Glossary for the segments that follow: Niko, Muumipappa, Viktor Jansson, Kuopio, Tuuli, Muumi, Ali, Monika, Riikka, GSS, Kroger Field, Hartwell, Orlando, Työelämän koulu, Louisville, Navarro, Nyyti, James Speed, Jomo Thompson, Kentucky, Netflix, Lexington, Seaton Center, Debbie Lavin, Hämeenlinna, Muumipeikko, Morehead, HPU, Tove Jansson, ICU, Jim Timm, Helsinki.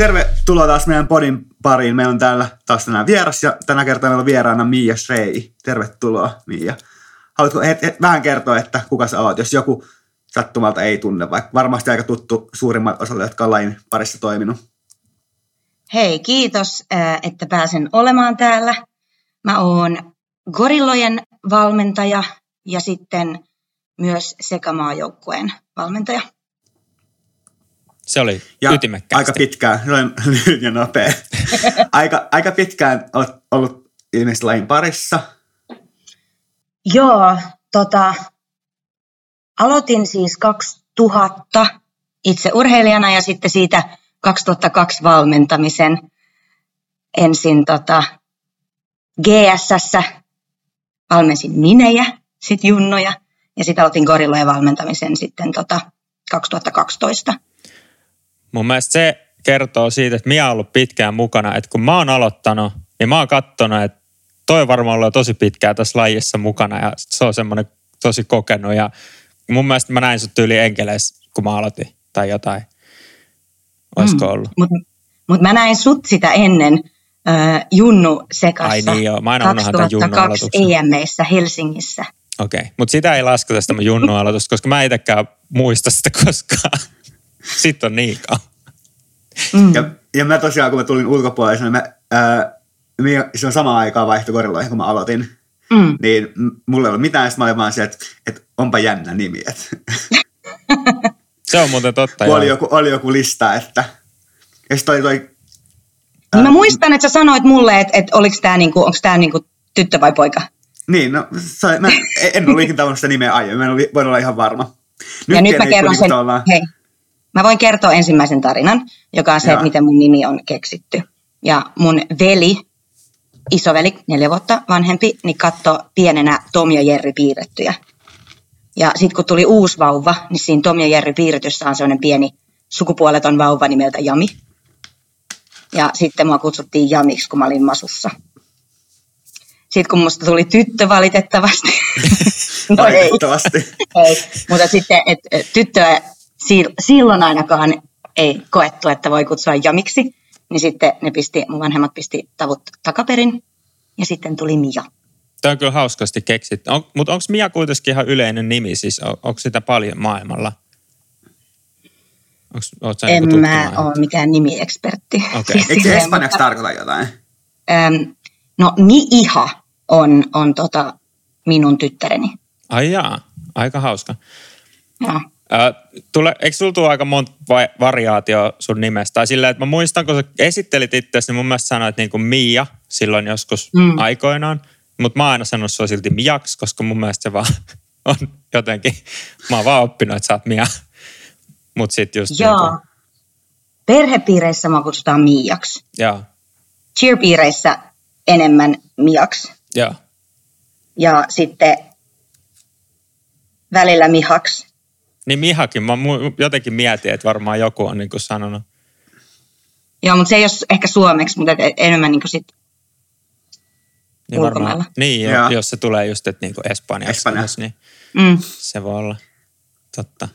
Tervetuloa taas meidän podin pariin. Me on täällä taas tänään vieras ja tänä kertaa meillä on vieraana Miia Strei. Tervetuloa, Miia. Haluatko vähän kertoa, että kuka sä oot, jos joku sattumalta ei tunne, vaikka varmasti aika tuttu suurimmat osalle, jotka on lajin parissa toiminut. Hei, kiitos, että pääsen olemaan täällä. Mä oon gorillojen valmentaja ja sitten myös sekamaajoukkueen valmentaja. Se oli ja ytimekkäästi. Aika pitkään, lyhyt ja nopea. Aika pitkään olet ollut ilmeisesti lajin parissa. Joo, aloitin siis 2000 itse urheilijana ja sitten siitä 2002 valmentamisen ensin GSS, valmensin minejä, sitten junnoja ja sitten aloitin gorillojen valmentamisen sitten 2012. Mun mielestä se kertoo siitä, että Miia on ollut pitkään mukana, että kun mä oon aloittanut, niin mä oon katsonut, että toi varmaan ollut tosi pitkään tässä lajissa mukana ja se on semmoinen tosi kokenut ja mun mielestä mä näin sut tyyli enkeleissä, kun mä aloitin tai jotain. Olisiko ollut? Mut mä näin sut sitä ennen Junnu sekassa. Ai niin joo, mä aina unohan tämän Junnu-aloituksen. 2002 EM-meissä Helsingissä. Okei, mutta sitä ei lasketa sitä mun Junnu-aloitusta, koska mä itekään muista sitä koskaan. Sitten on niin kauan. Mm. Ja mä tosiaan, kun mä tulin ulkopuolisena, se on samaan aikaan vaihtui gorilloihin, kun mä aloitin. Mm. Niin mulla ei ollut mitään, sitten mä olin vaan se, että onpa jännä nimi. Se on muuten totta. Oli joku lista, että... Ja toi, niin mä muistan, että sä sanoit mulle, että onko tää niinku tyttö vai poika. Niin, no mä en ollut ikinä tavannut sitä nimeä aiemmin, mä en voin olla ihan varma. Nyt mä kerron sen, hei. Mä voin kertoa ensimmäisen tarinan, joka on se, että miten mun nimi on keksitty. Ja mun veli, isoveli, 4 vuotta vanhempi, niin katsoi pienenä Tom ja Jerry piirrettyjä. Ja sitten kun tuli uusi vauva, niin siinä Tom ja Jerry piirretyssä on sellainen pieni sukupuoleton vauva nimeltä Jami. Ja sitten mua kutsuttiin Jamiksi, kun mä olin masussa. Sitten kun musta tuli tyttö valitettavasti. No ei. Mutta sitten tyttöä silloin ainakaan ei koettu, että voi kutsua Jamiksi. Niin sitten mun vanhemmat pisti tavut takaperin ja sitten tuli Miia. Tämä on kyllä hauskasti keksitty. Mutta onko Miia kuitenkin ihan yleinen nimi? Siis onko sitä paljon maailmalla? En mä ole mikään nimiekspertti. Okay. Siis eikö se espanjaksi tarkoita jotain? No Miiha on minun tyttäreni. Ai jaa, aika hauska. Joo. Eikö sulla tule aika monta variaatioa sun nimestä? Tai silleen, että mä muistan, kun sä esittelit itseäsi, niin mun mielestä sanoit niin kuin Miia silloin joskus aikoinaan. Mutta mä oon aina sanonut sua silti Miaksi, koska mun mielestä se vaan on jotenkin, mä oon vaan oppinut, että sä oot Miia. Mut sit just joo. Niin kuin... Perhepiireissä mä kutsutaan Miiaksi. Joo. Cheer-piireissä enemmän Miaksi. Joo. Ja sitten välillä Mihaksi. Niin Mihakin, mä jotenkin mietin, että varmaan joku on niin kuin sanonut. Joo, mutta se ei ole ehkä suomeksi, mutta enemmän niin kuin sit ulkomailla. Niin, jos se tulee just, että niin kuin espanjaksi, niin se voi olla totta.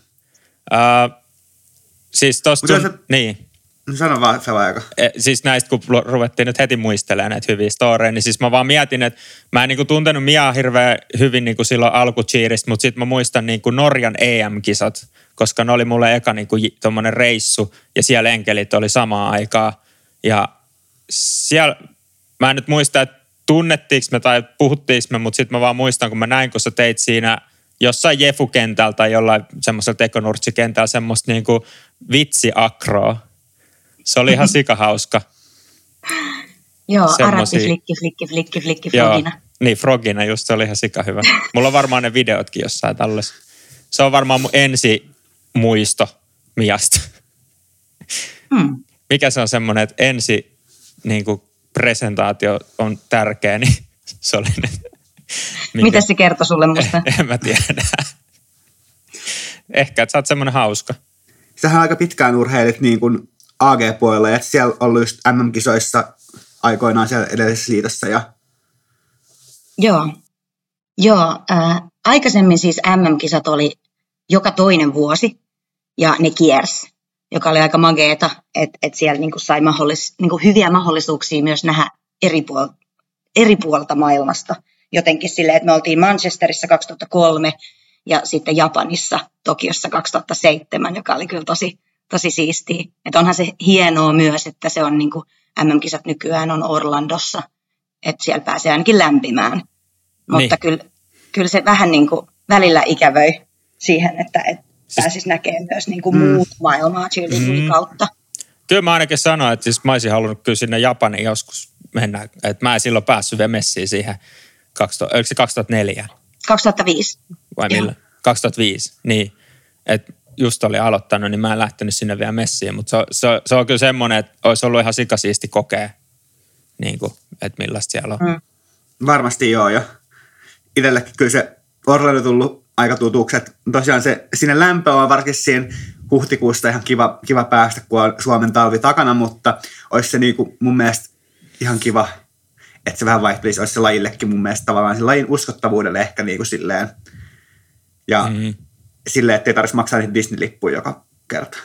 Siis tosta... Niin. Sano vaan se aika. Siis näistä, kun ruvettiin nyt heti muistelemaan näitä hyviä storeja, niin siis mä vaan mietin, että mä en niinku tuntenut Miaa hirveän hyvin niinku silloin alkuchiiristä, mutta sit mä muistan niinku Norjan EM-kisat, koska ne oli mulle eka niinku tommonen reissu, ja siellä enkelit oli samaan aikaan. Ja siellä, mä en nyt muista, että tunnettiinko me tai puhuttiinko me, mutta sit mä vaan muistan, kun mä näin, kun sä teit siinä jossain Jefu-kentällä tai jollain semmoisella tekonurtsikentällä semmoista niinku vitsiakroa. Se oli ihan sikahauska. Joo, aratti flikki, frogina. Niin, frogina just, se oli ihan sikahyvä. Mulla on varmaan ne videotkin jossain tallessa. Se on varmaan mun ensi muisto Miasta. Mikä se on semmoinen, että ensi niin kuin presentaatio on tärkeä, niin se oli ne. Mitä se kertoi sulle musta? En mä tiedä. Ehkä, että sä oot semmoinen hauska. Sähän aika pitkään urheilit niin kuin... AG-puolella, ja siellä ollut just MM-kisoissa aikoinaan siellä edellisessä liitossa. Ja... Joo. Aikaisemmin siis MM-kisat oli joka toinen vuosi, ja ne kiersi. joka oli aika mageeta, että siellä niin kuin sai hyviä mahdollisuuksia myös nähdä eri puolta maailmasta. Jotenkin silleen, että me oltiin Manchesterissa 2003 ja sitten Japanissa, Tokiossa 2007, joka oli kyllä tosi siistiä. Että onhan se hienoa myös, että se on niin kuin MM-kisat nykyään on Orlandossa, että siellä pääsee ainakin lämpimään. Mutta kyllä se vähän niin kuin välillä ikävöi siihen, että pääsisi näkemään myös niin kuin muut maailmaa cheerleadingin kautta. Kyllä mä ainakin sanoin, että siis mä olisin halunnut kyllä sinne Japaniin joskus mennä, että mä en silloin päässyt vielä messiin siihen. 2004? 2005. Vai milloin? 2005, niin. Että just oli aloittanut, niin mä en lähtenyt sinne vielä messiin. Mutta se on kyllä semmoinen, että olisi ollut ihan sikasiisti kokea, niin kuin, että millaista siellä on. Varmasti joo. Itsellekin kyllä se Orlando tullut aika tutuksi. Tosiaan se sinne lämpö on varsinkin siinä huhtikuusta ihan kiva päästä, kun on Suomen talvi takana, mutta olisi se niin kuin mun mielestä ihan kiva, että se vähän vaihtelisi, olisi se lajillekin mun mielestä tavallaan sen lajin uskottavuudelle ehkä niin kuin silleen. Ja silleen, ettei tarvitsisi maksaa niitä Disney-lippuja joka kerta.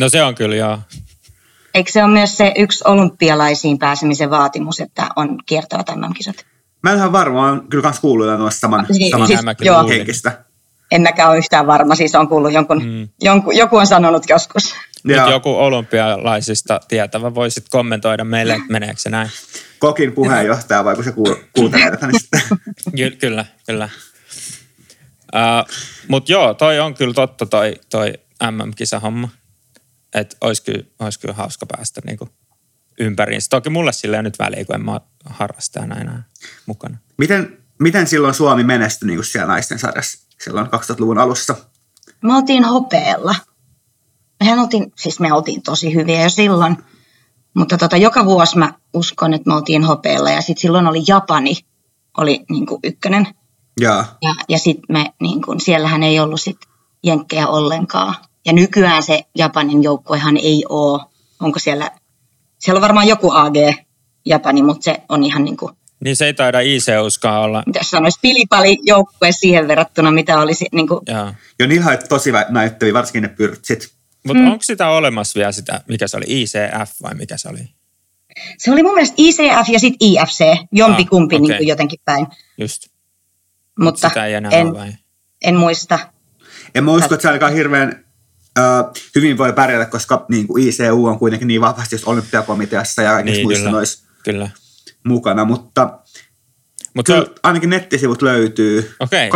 No se on kyllä, joo. Eikö se ole myös se yksi olympialaisiin pääsemisen vaatimus, että on kiertävät MM-kisat? Mä en ihan varma, olen kyllä myös kuullut noista saman henkistä. En mäkään ole yhtään varma, siis on kuullut joku on sanonut joskus. Nyt joku olympialaisista tietävä voisit kommentoida meille, että meneekö se näin? Kokin puheenjohtaja, vai kun se kuuntelee tätä, niin sitten. Kyllä. Mutta joo, toi on kyllä totta toi MM-kisahomma. Että olisi kyllä hauska päästä niinku ympäriin. Toki mulle sillä ei nyt väliä, kun en mä harrastajana enää mukana. Miten silloin Suomi menestyi niinku siellä naisten sarjassa silloin 2000-luvun alussa? Me oltiin hopeella. Me oltiin tosi hyviä jo silloin, mutta joka vuosi mä uskon, että me oltiin hopeella ja sitten silloin oli Japani, oli niinku ykkönen. Ja sitten me, niinku, siellähän ei ollut sit jenkkejä ollenkaan. Ja nykyään se Japanin joukkuehan ei ole, onko siellä on varmaan joku AG Japani, mutta se on ihan niinku. Niin se ei taida ICUskaan olla. Mitä sanoisi, pilipali-joukkue siihen verrattuna, mitä olisi niinku. Joo, niillä on tosi näyttäviä, varsinkin ne pyrtsit. Mutta onko sitä olemassa vielä sitä, mikä se oli, ICF vai mikä se oli? Se oli mun mielestä ICF ja sitten IFC, jompikumpi okay. Niin jotenkin päin. Just. Mutta sitä ei enää en muista. En usko, että se alkaa hirveän hyvin voi pärjätä, koska niin kuin ICU on kuitenkin niin vahvasti just olympiakomiteassa ja kaikissa niin, muissa noissa mukana. Mutta kyllä, ainakin nettisivut löytyy. Okay.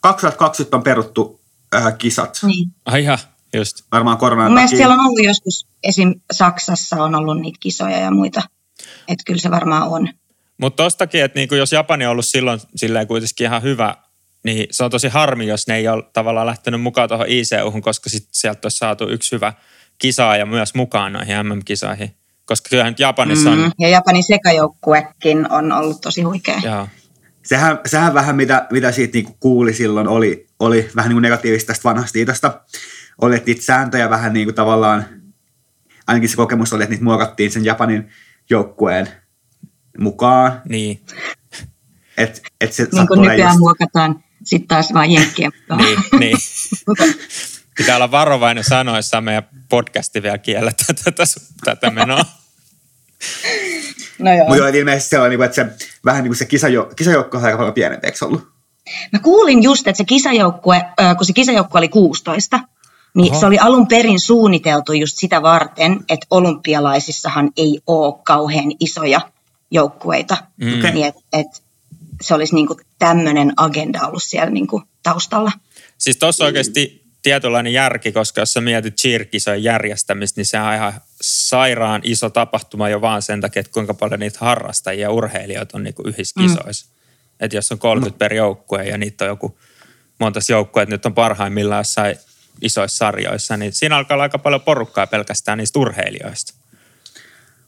2020 on peruttu kisat. Niin. Ihan. Just. Varmaan koronan takia. Mielestäni siellä on ollut joskus, esim. Saksassa on ollut niitä kisoja ja muita, että kyllä se varmaan on. Mutta tostakin, että niinku jos Japani on ollut silloin silleen kuitenkin ihan hyvä, niin se on tosi harmi, jos ne ei ole tavallaan lähtenyt mukaan tuohon ICU:hun, koska sit sieltä olisi saatu yksi hyvä kisaa ja myös mukaan noihin MM-kisoihin. Koska kyllähän nyt Japanissa on. Ja Japanin sekajoukkuekin on ollut tosi huikea. Joo. Sehän vähän mitä siitä niinku kuuli silloin oli vähän niinku negatiivista tästä vanhasta Iitosta. Oli, että niitä sääntöjä vähän niin kuin tavallaan, ainakin se kokemus oli, että niitä muokattiin sen Japanin joukkueen mukaan. Niin. Et se niin kuin nykyään just muokataan, sitten taas vaan jenkkien mukaan. niin. Pitää olla varovainen sanoissa, meidän podcasti vielä kielletään tätä menoa. No joo. Mutta ilmeisesti se oli, että se vähän niin kuin se kisajoukko on aika paljon pienempi, eikö ollut? Mä kuulin just, että se kisajoukkue, kun se kisajoukkue oli 16, niin se oli alun perin suunniteltu just sitä varten, että olympialaisissahan ei ole kauhean isoja joukkueita. Niin että se olisi niinku tämmöinen agenda ollut siellä niinku taustalla. Siis tuossa oikeasti tietynlainen järki, koska jos sä mietit cheer-kisojen järjestämistä, niin se on ihan sairaan iso tapahtuma jo vaan sen takia, että kuinka paljon niitä harrastajia ja urheilijoita on niinku yhdessä kisoissa. Että jos on 30 per joukkue ja niitä on joku montas joukkue, että nyt on parhaimmillaan jossain isoissa sarjoissa, niin siinä alkaa olla aika paljon porukkaa pelkästään niistä urheilijoista.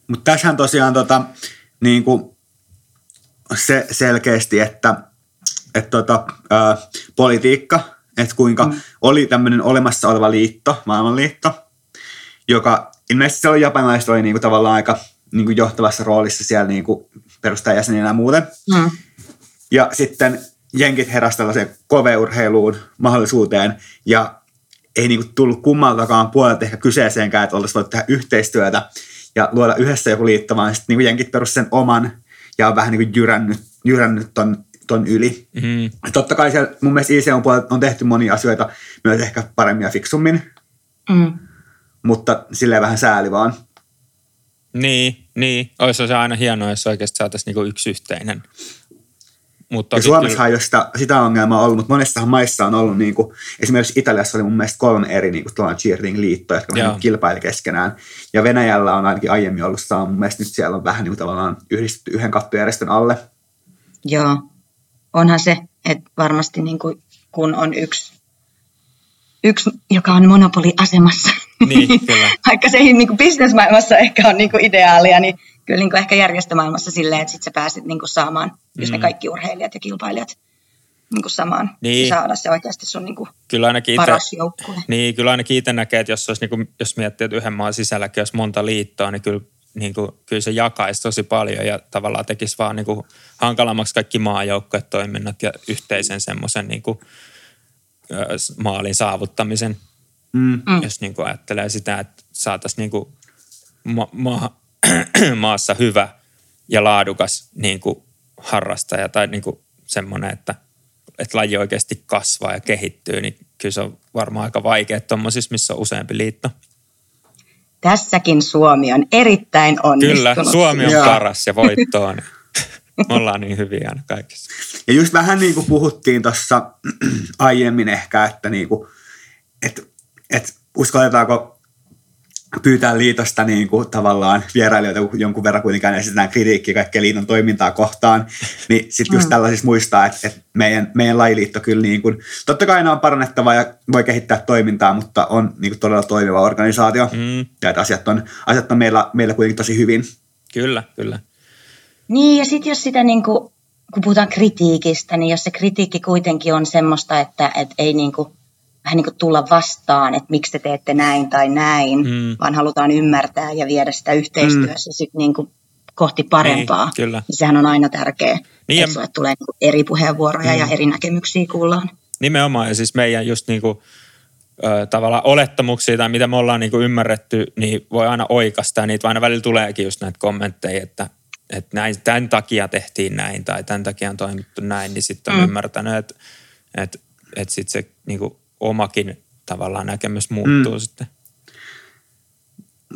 Mutta tässähän tosiaan niin kuin se selkeästi, että politiikka, että kuinka oli tämmöinen olemassa oleva liitto, maailmanliitto, joka ilmeisesti se oli japanilaiset, oli niin kuin tavallaan aika niin kuin johtavassa roolissa siellä niin kuin perustajajäseninä ja muuten. Ja sitten jenkit heräsi tällaiseen koveurheiluun mahdollisuuteen ja ei niinku tullut kummaltakaan puolelta ehkä kyseeseenkään, että oltaisiin voinut tehdä yhteistyötä ja luoda yhdessä joku liitto, vaan sitten niinku jenkit perus sen oman ja on vähän niinku jyrännyt ton yli. Mm-hmm. Totta kai siellä mun mielestä ICOn puolelta on tehty monia asioita myös ehkä paremmin ja fiksummin, mutta silleen vähän sääli vaan. Niin. Olisi se aina hienoa, jos oikeasti saataisiin niinku yksi yhteinen. Mutta Suomessahan ei ole sitä ongelmaa ollut, mutta monessahan maissa on ollut, niin kuin, esimerkiksi Italiassa oli mun mielestä 3 eri niin cheerleading-liittoja, jotka kilpaili keskenään. Ja Venäjällä on ainakin aiemmin ollut saa, mun mielestä nyt siellä on vähän niin kuin, tavallaan yhdistetty yhden kattojärjestön alle. Joo, onhan se, että varmasti niin kuin, kun on yksi, joka on monopoliasemassa, niin, kyllä. Vaikka se ei niin kuin bisnesmaailmassa ehkä on niin kuin ideaalia, niin kyllä niin kuin ehkä järjestömaailmassa silleen, että sit sä pääset niin kuin saamaan just ne kaikki urheilijat ja kilpailijat niin kuin samaan. Niin. Saada se oikeasti sun niin kuin paras joukkue. Niin, kyllä ainakin itse näkee, että jos, olisi niin kuin, jos miettii, että yhden maan sisälläkin olisi monta liittoa, niin kyllä se jakaisi tosi paljon ja tavallaan tekisi vaan niin kuin hankalammaksi kaikki maajoukkuetoiminnat ja yhteisen semmoisen niin kuin maalin saavuttamisen. Jos niin kuin ajattelee sitä, että saataisiin niin kuin maassa hyvä ja laadukas niin kuin harrastaja tai niin kuin semmoinen, että laji oikeasti kasvaa ja kehittyy, niin kyllä se on varmaan aika vaikea tuommoisissa, missä on useampi liitto. Tässäkin Suomi on erittäin onnistunut. Kyllä, Suomi on paras ja voittoon. Me ollaan niin hyviä aina kaikissa. Ja just vähän niin kuin puhuttiin tuossa aiemmin ehkä, että niin kuin, että uskalletaanko pyytää liitosta niin kuin tavallaan vierailijoita jonkun verran kuitenkaan esitetään kritiikkiä kaikkea liiton toimintaa kohtaan, niin sitten just tällaisissa muistaa, että meidän lajiliitto kyllä niin kuin, totta kai aina on parannettava ja voi kehittää toimintaa, mutta on niin kuin todella toimiva organisaatio ja että asiat on meillä kuitenkin tosi hyvin. Kyllä. Niin ja sitten jos sitä niin kuin, kun puhutaan kritiikistä, niin jos se kritiikki kuitenkin on semmoista, että ei niin kuin vähän niin kuin tulla vastaan, että miksi te teette näin tai näin, vaan halutaan ymmärtää ja viedä sitä yhteistyössä sitten niin kuin kohti parempaa. Ei, kyllä. Sehän on aina tärkeää, niin että sulle tulee niin kuin eri puheenvuoroja ja eri näkemyksiä kuullaan. Nimenomaan, ja siis meidän just niin kuin tavallaan olettamuksia tai mitä me ollaan niin kuin ymmärretty, niin voi aina oikaista ja niitä aina välillä tuleekin just näitä kommentteja, että näin, tämän takia tehtiin näin tai tämän takia on toimittu näin, niin sitten on ymmärtänyt, että sitten se niin kuin omakin tavallaan näkemys muuttuu sitten.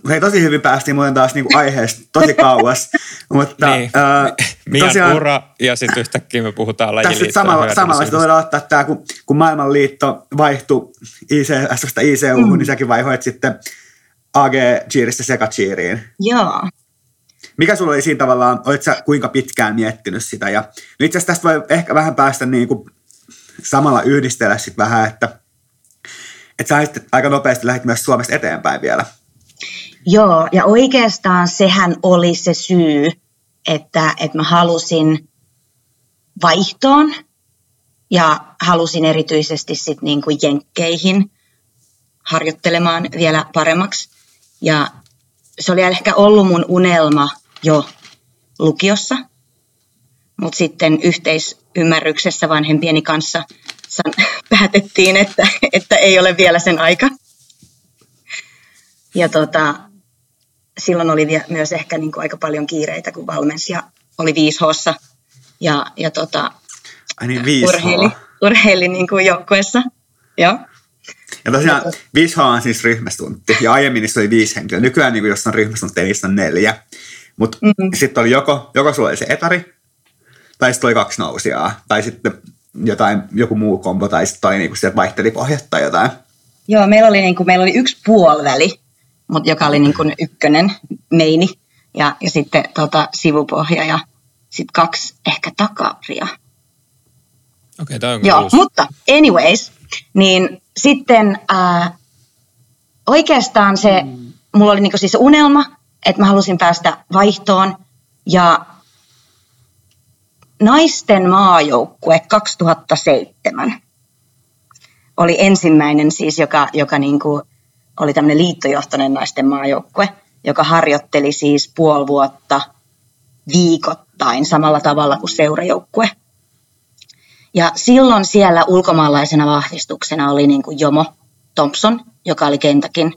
Hei, tosi hyvin päästiin muuten taas niinku aiheesta tosi kauas. Mutta, niin. Mian ura ja sitten yhtäkkiä me puhutaan lajiliittoa. Tässä samalla sitten voidaan ottaa tämä, kun maailmanliitto vaihtui ICS:stä ICU:hun, niin säkin vaihoit sitten AG-cheeristä seka-cheeriin. Joo. Mikä sulla oli siinä tavallaan, olit sä kuinka pitkään miettinyt sitä? Ja, no itse asiassa tästä voi ehkä vähän päästä niinku samalla yhdistellä sitten vähän, että sä aika nopeasti lähdit myös Suomesta eteenpäin vielä. Joo, ja oikeastaan sehän oli se syy, että mä halusin vaihtoon ja halusin erityisesti sitten niinku jenkkeihin harjoittelemaan vielä paremmaksi. Ja se oli ehkä ollut mun unelma jo lukiossa, mutta sitten yhteisymmärryksessä vanhempieni kanssa päätettiin, että ei ole vielä sen aika. Ja silloin oli myös ehkä niin kuin aika paljon kiireitä, kun valmensi ja oli 5H:ssa ja urheili niin kuin joukkueessa. Joo. Ja tosiaan 5H on siis ryhmästunti ja aiemmin niissä oli 5 henkilöä. Nykyään niin kuin jos on ryhmästunti, niissä on 4. Mutta sitten oli joko sulla oli se etari tai sitten oli 2 nousijaa tai sitten jotain, joku muu kombo tai sitten oli niinku sieltä vaihtelipohjat tai jotain. Joo, meillä oli yksi puoliväli, joka oli niinku ykkönen meini ja sitten sivupohja ja sitten 2 ehkä takapria. Okei, tämä on joo, uusi. Mutta anyways, niin sitten oikeastaan se, mulla oli niinku siis unelma, että mä halusin päästä vaihtoon ja naisten maajoukkue 2007 oli ensimmäinen siis, joka niin kuin oli tämmöinen liittojohtoinen naisten maajoukkue, joka harjoitteli siis puoli vuotta viikoittain samalla tavalla kuin seurajoukkue. Ja silloin siellä ulkomaalaisena vahvistuksena oli niin kuin Jomo Thompson, joka oli Kentackin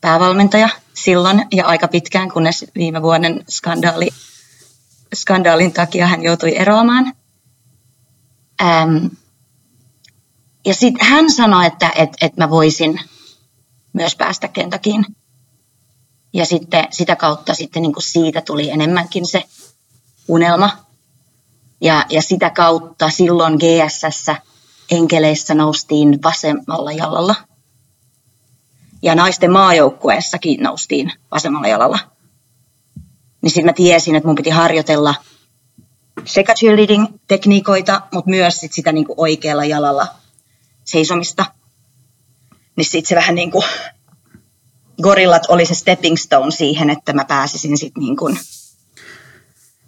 päävalmentaja silloin ja aika pitkään, kunnes viime vuoden skandaalin takia hän joutui eroamaan. Ja sitten hän sanoi, että mä voisin myös päästä Kentuckiin. Ja sitten sitä kautta sitten niin kuin siitä tuli enemmänkin se unelma. Ja sitä kautta silloin GSS enkeleissä noustiin vasemmalla jalalla. Ja naisten maajoukkueessakin noustiin vasemmalla jalalla. Niin sitten mä tiesin, että mun piti harjoitella sekä cheerleading-tekniikoita, mutta myös sit sitä niin kuin oikealla jalalla seisomista. Niin sitten se vähän niin kuin gorillat oli se stepping stone siihen, että mä pääsisin sitten niin kuin.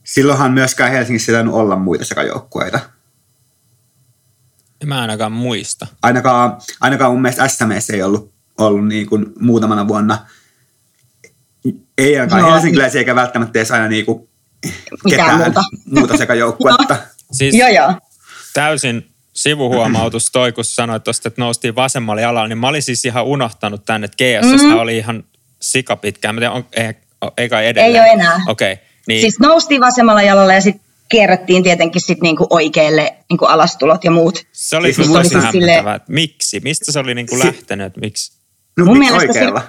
Silloinhan myöskään Helsingissä ei tainnut olla muita sekajoukkueita. En mä ainakaan muista. Ainakaan mun mielestä SMEissä ei ollut niin kuin muutamana vuonna. Ei ainakaan helsinkiläisiä eikä välttämättä edes aina niin kuin ketään muuta sekajoukkuetta. Siis täysin sivuhuomautus toi, kun sanoit tuosta, että noustiin vasemmalle jalalle, niin mä olin siis ihan unohtanut tänne, että GSS oli ihan sikapitkään. Mä tiedän, ei kai edelleen. Ei ole enää. Okei. Okay. Niin. Siis noustiin vasemmalla jalalla ja sitten kierrättiin tietenkin sit niinku oikealle niinku alastulot ja muut. Se oli siis tosi hämmentävää. Miksi? Mistä se oli niinku lähtenyt? Miksi? No, mun miksi oikealla?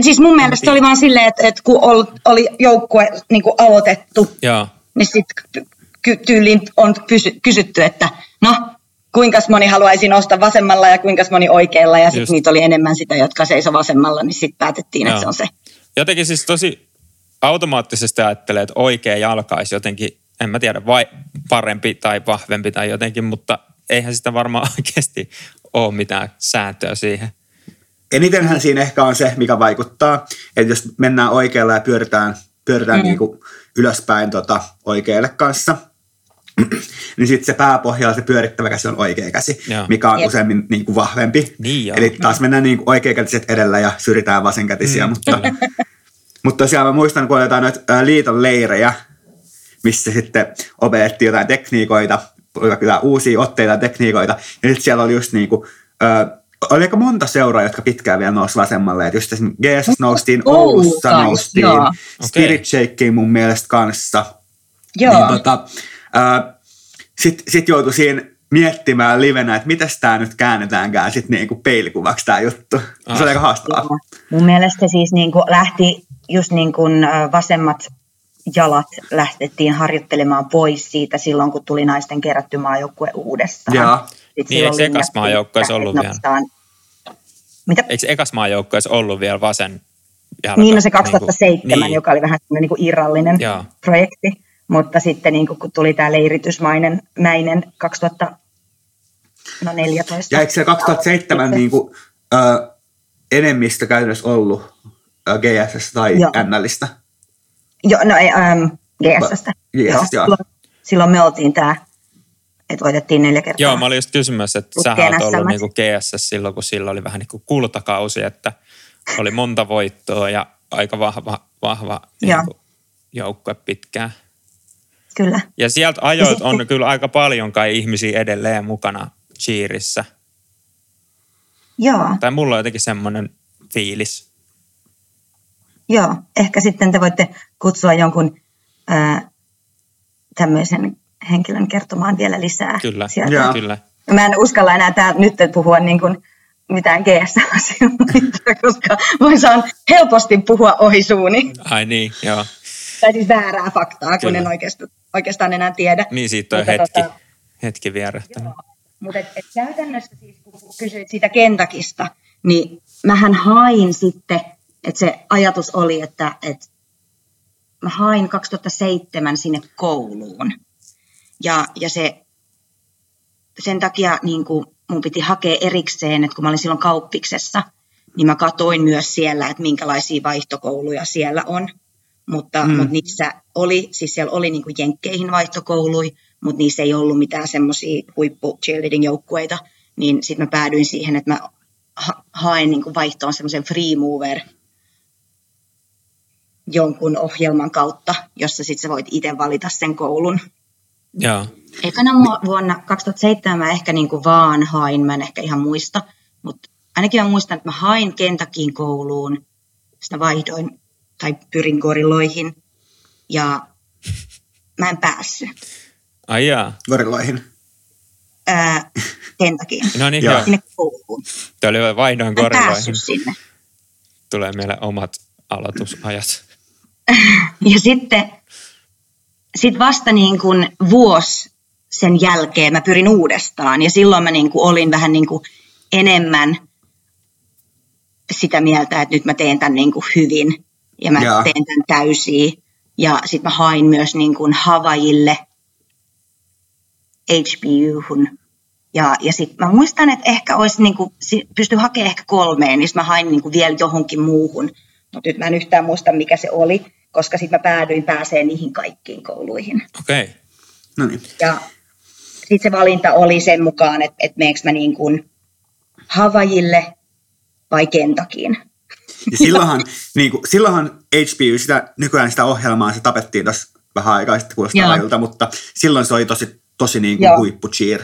Siis mun mielestä se oli vaan silleen, että kun oli joukkue niinku aloitettu, niin sitten tyyliin on kysytty, että no, kuinka moni haluaisi nostaa vasemmalla ja kuinka moni oikealla. Ja sitten niitä oli enemmän sitä, jotka seisoi vasemmalla, niin sitten päätettiin, että se on se. Jotenkin siis tosi automaattisesti ajattelee, että oikea jalka olisi jotenkin, en mä tiedä, parempi tai vahvempi tai jotenkin, mutta eihän sitä varmaan oikeasti ole mitään sääntöä siihen. Enitenhän siinä ehkä on se, mikä vaikuttaa, että jos mennään oikealla ja pyöritään niin kuin ylöspäin oikealle kanssa, niin sitten se pääpohjalla se pyörittävä käsi on oikea käsi, mikä on useammin niin kuin vahvempi. Niin, eli taas mennään niin kuin oikeakätiset edellä ja syrjitään vasenkätisiä, mutta mutta tosiaan mä muistan, kun oli jotain noita liiton leirejä, missä sitten opetettiin jotain tekniikoita, jotain uusia otteita ja tekniikoita. Ja sitten siellä oli just niin kuin, oli aika monta seuraa, jotka pitkään vielä nousi vasemmalle. Että just tässä GSS noustiin, Oulussa noustiin, Spirit Shakein mun mielestä kanssa. Niin sitten joutui siinä miettimään livenä, että mitäs tää nyt käännetäänkään sitten niinku peilikuvaksi tää juttu. Se oli aika haastavaa. Mun mielestä siis niinku lähti just niin kuin vasemmat jalat lähtettiin harjoittelemaan pois siitä silloin, kun tuli naisten kerätty maajoukkue uudestaan. Jaa. Niin, eikö ekas maajoukkuees ollut vielä? Mitä? Eikö ekas maajoukkuees ollut vielä vasen jalka? Niin, no se 2007, niin, joka oli vähän niin kuin irrallinen projekti. Mutta sitten niin kuin, kun tuli tämä leiritysmäinen 2014. Ja eikö se 2007 niin kuin, enemmistö käytännössä ollut GSS tai NListä? Joo, no GSS:stä. Silloin me oltiin tämä, että voitettiin 4 kertaa. Joo, mä olin just kysymässä, että sähän olet ollut niinku GSS silloin, kun sillä oli vähän niin kuin kultakausi, että oli monta voittoa ja aika vahva niinku joukkue pitkään. Kyllä. Ja sieltä ajoit ja on kyllä aika paljon kai ihmisiä edelleen mukana cheerissä. Joo. Tai mulla on jotenkin semmoinen fiilis. Joo, ehkä sitten te voitte kutsua jonkun tämmöisen henkilön kertomaan vielä lisää. Kyllä, kyllä. Mä en uskalla enää nyt puhua niin kuin mitään GS-asioita, koska voin saan helposti puhua ohi suuni. Ai niin, joo. Tai siis väärää faktaa, kun en oikeastaan enää tiedä. Niin, siitä on hetki vierähtänyt. Mutta käytännössä siis, kun kysyit siitä Kentuckista, niin mähän hain sitten. Että se ajatus oli, että mä hain 2007 sinne kouluun. Ja sen takia niin kuin mun piti hakea erikseen, että kun mä olin silloin kauppiksessa, niin mä katsoin myös siellä, että minkälaisia vaihtokouluja siellä on. Mutta niissä oli, siis siellä oli niin kuin jenkkeihin vaihtokouluja, mutta niissä ei ollut mitään semmoisia huippu cheerleading-joukkueita. Niin sitten mä päädyin siihen, että mä haen niin kuin vaihtoon semmoisen free mover jonkun ohjelman kautta, jossa sitten sä voit itse valita sen koulun. Joo. Ekana vuonna 2007 mä ehkä niin kuin vaan hain, mä en ehkä ihan muista, mutta ainakin mä muistan, että mä hain Kentakin kouluun, sitä vaihdoin tai pyrin gorilloihin ja mä en päässyt. Ai jaa. Gorilloihin. Kentakin. No niin, joo. Sinne kouluun. Tuo oli vaihdoin gorilloihin. Mä en päässyt sinne. Tulee meille omat aloitusajat. Ja sitten vasta niin kuin vuosi sen jälkeen mä pyrin uudestaan ja silloin mä niin kuin olin vähän niin kuin enemmän sitä mieltä, että nyt mä teen tämän niin kuin hyvin ja mä teen tämän täysiä. Ja sitten mä hain myös niin kuin Havaijille HPU:hun. Ja sitten mä muistan, että ehkä olisi niin kuin, pystyi hakemaan ehkä 3, niin mä hain niin kuin vielä johonkin muuhun. Mutta nyt mä en yhtään muista, mikä se oli, koska sitten mä pääsee niihin kaikkiin kouluihin. Okei. Okay. No niin. Ja sitten se valinta oli sen mukaan, että meenkö mä niin kuin Havaijille vai Kentakiin. Ja silloinhan HPU, nykyään sitä ohjelmaa, se tapettiin tuossa vähän aikaa sitten kuulostaa lajilta, mutta silloin se oli tosi niin kuin huippu cheer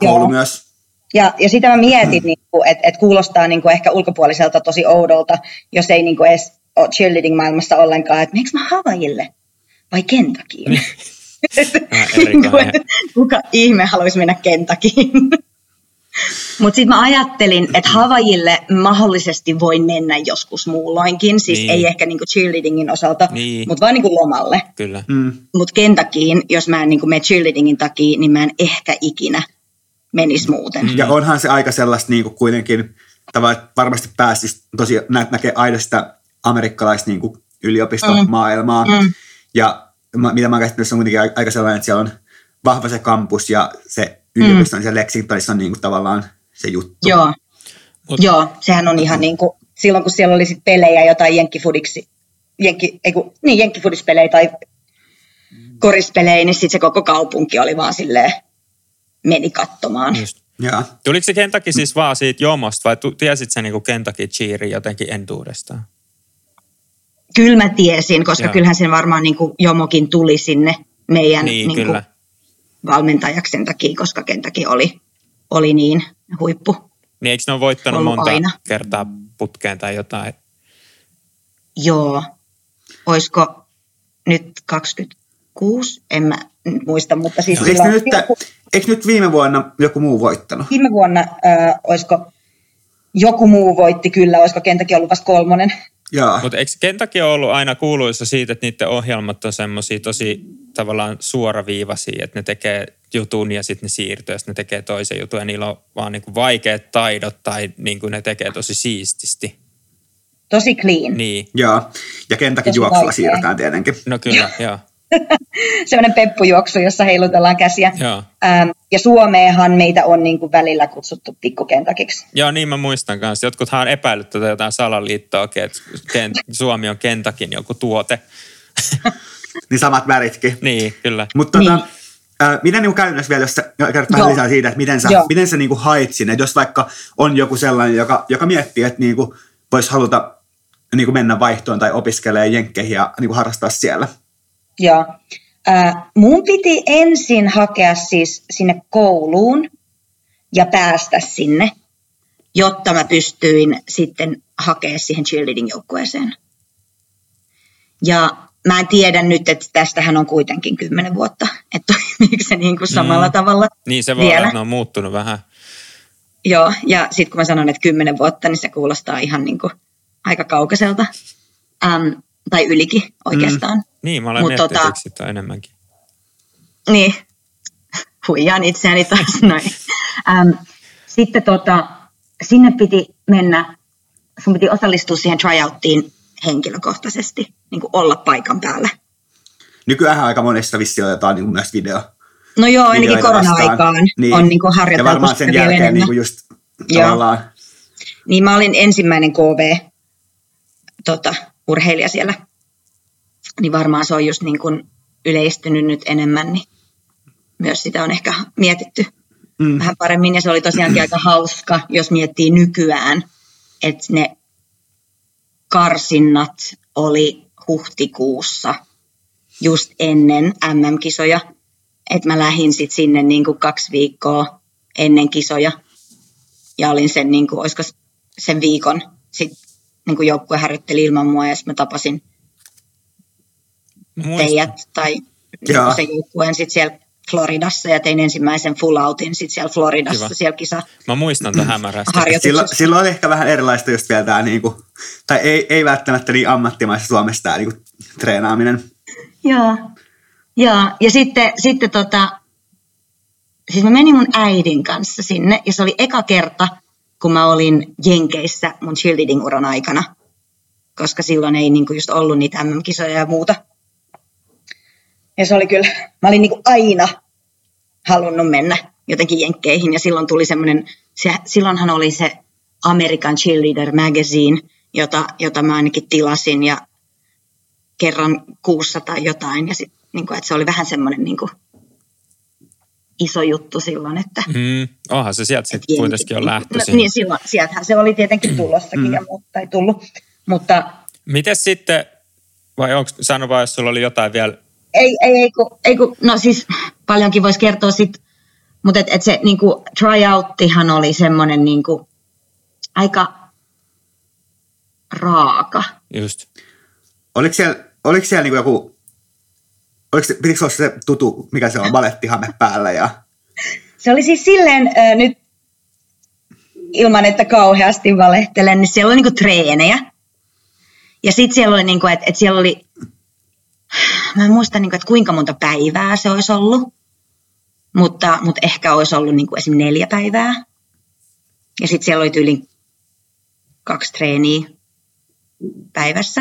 koulu myös. Ja sitä mä mietin, niin että et kuulostaa niin kuin ehkä ulkopuoliselta tosi oudolta, jos ei niin kuin edes ole cheerleading-maailmassa ollenkaan, että meneekö mä Havaijille vai Kentakiin? Kuka ihme haluaisi mennä Kentakiin? Mutta sitten mä ajattelin, että Havaijille mahdollisesti voi mennä joskus muulloinkin, siis niin. Ei ehkä niinku cheerleadingin osalta, niin. Mutta vaan niinku lomalle. Kyllä. Mm. Mutta Kentakiin, jos mä en niinku mene cheerleadingin takia, niin mä en ehkä ikinä menisi muuten. Ja onhan se aika sellaista niinku kuitenkin, että varmasti pääsisi tosiaan näkee aina sitä amerikkalaista niinku yliopistomaailmaa. Mm. Ja mitä mä oon käsittänyt, se on kuitenkin aika sellainen, että siellä on vahva se kampus ja se yliopiston ja Lexingtonissa on niinku tavallaan se juttu. Joo, sehän on ihan niinku, silloin kun siellä oli sit pelejä jotain jenkkifudispelejä tai korispelejä, niin sitten se koko kaupunki oli vaan silleen, meni katsomaan. Joo. Tuliko se Kentucky siis vaan siitä Jomosta vai tiesit sä niinku Kentucky cheerin jotenkin entuudestaan? Kyllä mä tiesin, koska kyllähän sen varmaan niinku Jomokin tuli sinne meidän niinku valmentajaksi sen takia, koska Kentucky oli niin huippu. Niin eikö ne ole voittanut monta kertaa putkeen tai jotain? Joo. Olisiko nyt 26? En mä muista, mutta siis... Eikö nyt viime vuonna joku muu voittanut? Viime vuonna olisiko joku muu voitti kyllä, olisiko Kentucky ollut vasta 3. Mutta eikö Kentucky ole ollut aina kuuluissa siitä, että niiden ohjelmat on semmoisia tosi tavallaan suoraviivaisia, että ne tekee jutun ja sitten ne siirtyy ja sitten ne tekee toisen jutun ja niillä on vaan niinku vaikeat taidot tai niinku ne tekee tosi siististi. Tosi clean. Niin. Joo, ja Kentuckyn juoksulla siirrytään tietenkin. No kyllä, joo. Sellainen peppujuoksu, jossa heilutellaan käsiä. Joo. Ja Suomeenhan meitä on niinku välillä kutsuttu pikkukentakiksi. Joo, niin mä muistan kanssa. Jotkuthan on epäillyt tätä jotain salaliittoakin, että Suomi on Kentakin joku tuote. Niin samat väritkin. Niin, kyllä. Mutta miten niinku käynnäs vielä, jos sä kertoo lisää siitä, että miten sä niinku hait sinne, jos vaikka on joku sellainen, joka miettii, että niinku voisi haluta niinku mennä vaihtoon tai opiskelee jenkkeihin ja niinku harrastaa siellä. Joo. Mun piti ensin hakea siis sinne kouluun ja päästä sinne, jotta mä pystyin sitten hakea siihen cheerleading-joukkueeseen. Ja mä en tiedä nyt, että tästähän on kuitenkin 10 vuotta, että toimiiko se niin kuin samalla tavalla. Niin se voi olla, että ne on muuttunut vähän. Joo, ja sitten kun mä sanon, että 10 vuotta, niin se kuulostaa ihan niin kuin aika kaukaiselta. Tai ylikin oikeastaan. Niin, mä olen miettinyt enemmänkin. Niin, huijaan itseäni taas noin. Sitten sinne piti mennä, sun piti osallistua siihen tryouttiin henkilökohtaisesti, niin kuin olla paikan päällä. Nykyään aika monessa vissiin otetaan niin myös video. No joo, ainakin korona-aikaan on niin kuin harjoiteltu. Ja varmaan sen jälkeen niin kuin just tavallaan. Niin mä olin ensimmäinen KV-urheilija siellä. Niin varmaan se on just niin kuin yleistynyt nyt enemmän, niin myös sitä on ehkä mietitty vähän paremmin. Ja se oli tosiaankin aika hauska, jos miettii nykyään, että ne karsinnat oli huhtikuussa just ennen MM-kisoja. Että mä lähdin sitten sinne niin kuin 2 viikkoa ennen kisoja ja olin sen, niin kuin, olisiko sen viikon sitten niin joukkue harjoitteli ilman mua ja sitten mä tapasin teijät tai niin sen joukkueen sitten siellä Floridassa ja tein ensimmäisen full outin sitten siellä Floridassa. Kiva. Siellä kisa. Mä muistan tämän hämärästä. Silloin oli ehkä vähän erilaista just vielä tämä, niin kuin, tai ei välttämättä niin ammattimaisessa Suomessa tämä niin kuin, treenaaminen. Joo. Ja sitten siis mä menin mun äidin kanssa sinne, ja se oli eka kerta, kun mä olin Jenkeissä mun cheerleading-uran aikana, koska silloin ei niinku just ollut niitä MM-kisoja ja muuta. Ja se oli kyllä, mä olin niinku aina halunnut mennä jotenkin Jenkkeihin, ja silloin tuli semmoinen, silloinhan oli se American Cheerleader Magazine, jota mä ainakin tilasin, ja kerran kuussa tai jotain, ja sit, niinku, että se oli vähän semmoinen niinku iso juttu silloin, että... Onhan se sieltä sitten kuitenkin on lähtöisin. No, niin, silloin, sieltähän se oli tietenkin tulossakin ja muuta ei tullut, mutta... Mites sitten, vai onko sano vaan, jos sulla oli jotain vielä... Ei kun, no siis paljonkin voisi kertoa sitten, mutta et se niinku tryouttihan oli semmoinen niinku aika raaka. Just. Oliko siellä niinku joku... Pitikö olla se tutu, mikä se on, balettihame päällä? Ja... Se oli siis silleen, nyt ilman että kauheasti valehtelen, niin siellä oli niinku treenejä. Ja sitten siellä oli, niinku, että siellä oli, mä en muista, niinku, että kuinka monta päivää se olisi ollut. Mutta ehkä olisi ollut niinku esimerkiksi 4 päivää. Ja sitten siellä oli tyyli 2 treeniä päivässä.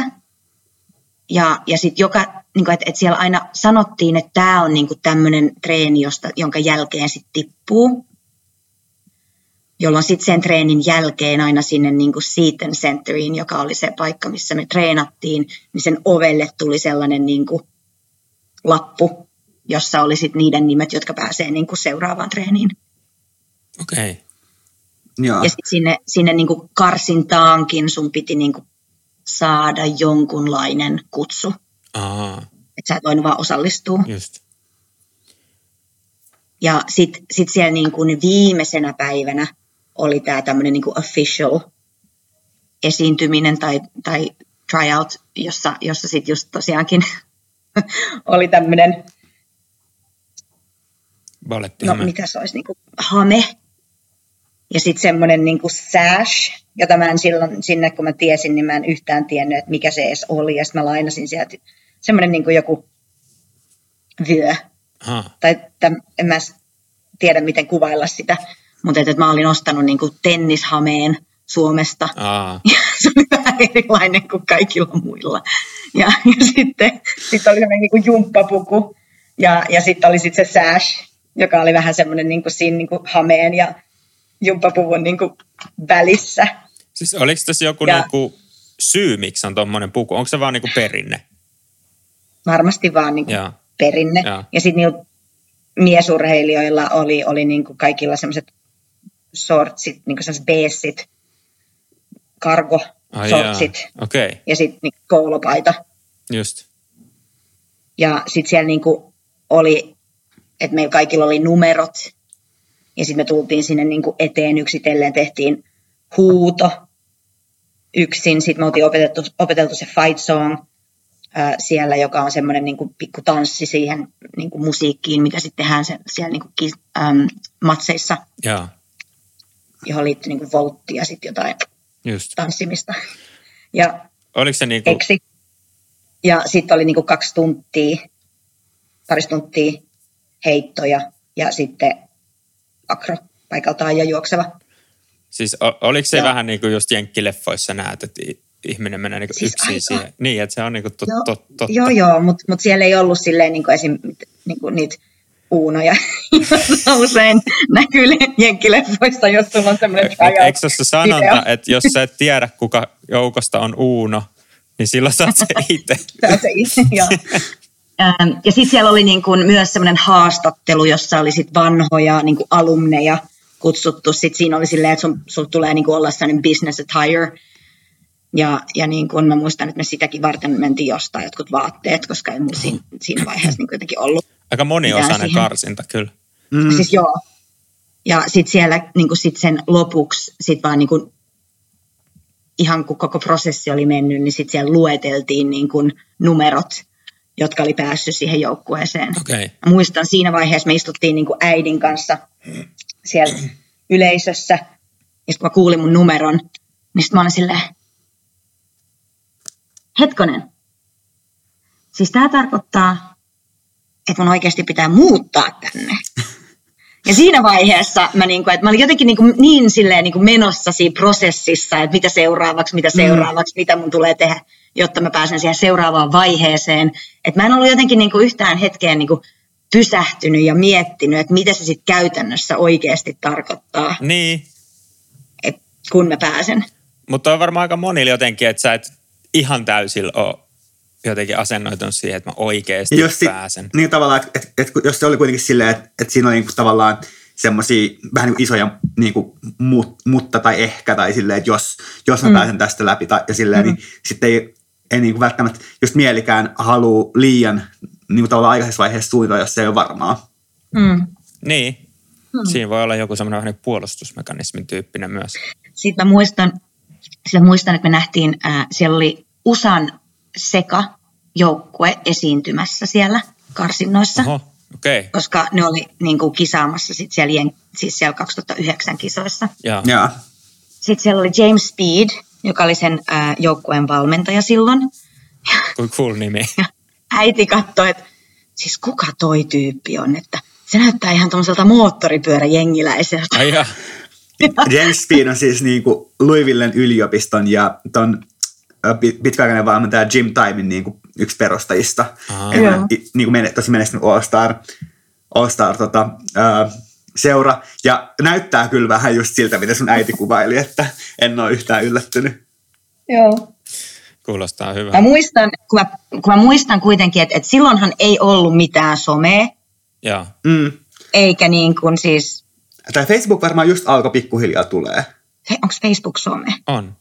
Ja sitten joka... Niin että et siellä aina sanottiin, että tämä on niinku tämmöinen treeni, jonka jälkeen sitten tippuu, jolloin sitten sen treenin jälkeen aina sinne niinku Seaton Centeriin, joka oli se paikka, missä me treenattiin, niin sen ovelle tuli sellainen niinku lappu, jossa oli sitten niiden nimet, jotka pääsee niinku seuraavaan treeniin. Okei. Okay. Ja sitten sinne niinku karsintaankin sun piti niinku saada jonkunlainen kutsu. Että sä et voinut vaan osallistua. Just. Ja sit siellä niin kuin viimeisenä päivänä oli tää tämmönen niin kuin official esiintyminen tai tryout, jossa sit just tosiaankin oli tämmönen balettihame. No mikä se olisi, niin kuin hame. Ja sit semmonen niin kuin sash, jota mä en silloin sinne, kun mä tiesin, niin mä en yhtään tiennyt, että mikä se edes oli. Ja sitten mä lainasin sieltä semmoinen niin kuin joku vyö. Tai en mä tiedä, miten kuvailla sitä. Mutta että mä olin ostanut niin kuin tennishameen Suomesta. Ja se oli vähän erilainen kuin kaikilla muilla. Ja sitten oli semmoinen niin kuin jumppapuku. Ja sitten oli sit se sash, joka oli vähän semmoinen niin kuin siinä niin kuin hameen ja jumppapuvun niin kuin välissä. Siis oliko tässä joku niin kuin syy, miksi on tuommoinen puku? Onko se vaan niin kuin perinne? Varmasti vaan niin kuin perinne. Ja sitten niillä miesurheilijoilla oli niin kuin kaikilla sellaiset shortsit, niin kuin sellaiset beessit, kargo-shortsit. Okay. Ja sitten niin koulupaita. Just. Ja sitten siellä niin kuin oli, että meillä kaikilla oli numerot. Ja sitten me tultiin sinne niinku eteen yksitellen, tehtiin huuto yksin. Sitten me oltiin opeteltu se fight song siellä, joka on semmoinen niinku pikku tanssi siihen niinku musiikkiin, mitä sitten tehdään siellä niinku matseissa. Yeah. Johon liittyy niinku voltti ja sitten jotain tanssimista. Ja oliko se niinku... Ja sitten oli niinku 2 tuntia, 2,5 tuntia heittoja ja sitten... akro paikaltaan ja juokseva. Siis oliko se vähän niin kuin just jenkkileffoissa näet, että ihminen menee niin siis yksin siihen? Niin, että se on niin kuin totta. Joo, mutta siellä ei ollut silleen niin kuin esim. Niin kuin niitä uunoja, joita usein näkyy jenkkileffoissa, jos sulla on semmoinen tryout. Eikö se ole se sanonta, että jos sä et tiedä, kuka joukosta on uuno, niin silloin sä oot se itse. Sä oot se itse, joo. Ja sitten siellä oli niin kun myös semmoinen haastattelu, jossa oli sit vanhoja niin kun alumneja kutsuttu. Sitten siinä oli silleen, että sul tulee niin kun olla sellainen business attire. Ja niin kun mä muistan, että me sitäkin varten mentiin jostain jotkut vaatteet, koska ei mun siinä vaiheessa niin jotenkin ollut. Aika moniosainen karsinta, kyllä. Siis joo. Ja sitten siellä niinku sit sen lopuksi, sit vaan niinku, ihan kun koko prosessi oli mennyt, niin sitten siellä lueteltiin niinku numerot, jotka oli päässyt siihen joukkueeseen. Okay. Muistan siinä vaiheessa me istuttiin niinku äidin kanssa siellä yleisössä. Ja sitten kun mä kuulin mun numeron, niin sitten mä olin silleen, hetkonen. Siis tämä tarkoittaa, että mun oikeasti pitää muuttaa tänne. Ja siinä vaiheessa mä, niinku, että mä olin jotenkin niin silleen, niinku menossa siinä prosessissa, että mitä seuraavaksi, mitä mun tulee tehdä, jotta mä pääsen siihen seuraavaan vaiheeseen. Että mä en ollut jotenkin niinku yhtään hetkeen niinku pysähtynyt ja miettinyt, että mitä se sitten käytännössä oikeasti tarkoittaa, niin. Et kun mä pääsen. Mutta on varmaan aika monilla jotenkin, että sä et ihan täysillä ole jotenkin asennoitunut siihen, että mä oikeasti pääsen. Niin tavallaan, että jos se oli kuitenkin silleen, että siinä oli niinku tavallaan semmoisia vähän niinku isoja niinku mutta tai ehkä tai silleen, että jos mä pääsen tästä läpi tai, ja silleen, niin sitten ei niinku välttämättä just mielikään halua liian niinku tavallaan aikaisessa vaiheessa suunnitella, jos se ei ole varmaa. Mm. Niin. Siinä voi olla joku semmoinen vähän puolustusmekanismin tyyppinen myös. Sitten mä muistan, että me nähtiin, siellä oli USAn sekajoukkue esiintymässä siellä karsinnoissa, okay. Koska ne oli niin kuin kisaamassa sit siellä, siis siellä 2009 kisoissa. Yeah. Sitten siellä oli James Speed, joka oli sen joukkueen valmentaja silloin. Kui cool nimi. Äiti katsoi, että siis kuka toi tyyppi on, että se näyttää ihan tuollaiselta moottoripyöräjengiläiseltä. Ai ja. James Speed on siis niin kuin Louisvillen yliopiston ja ton pitkäaikainen valmentaja Jim Timmin niin kuin yksi perustajista. Niin kuin tosi menestynyt All Star seura. Ja näyttää kyllä vähän just siltä, mitä sun äiti kuvaili, että en ole yhtään yllättynyt. Joo. Kuulostaa hyvältä. Mä muistan, kun mä muistan kuitenkin, että silloinhan ei ollut mitään somea. Joo. Eikä niin kuin siis... Tämä Facebook varmaan just alkoi pikkuhiljaa tulee. Onko Facebook some? On.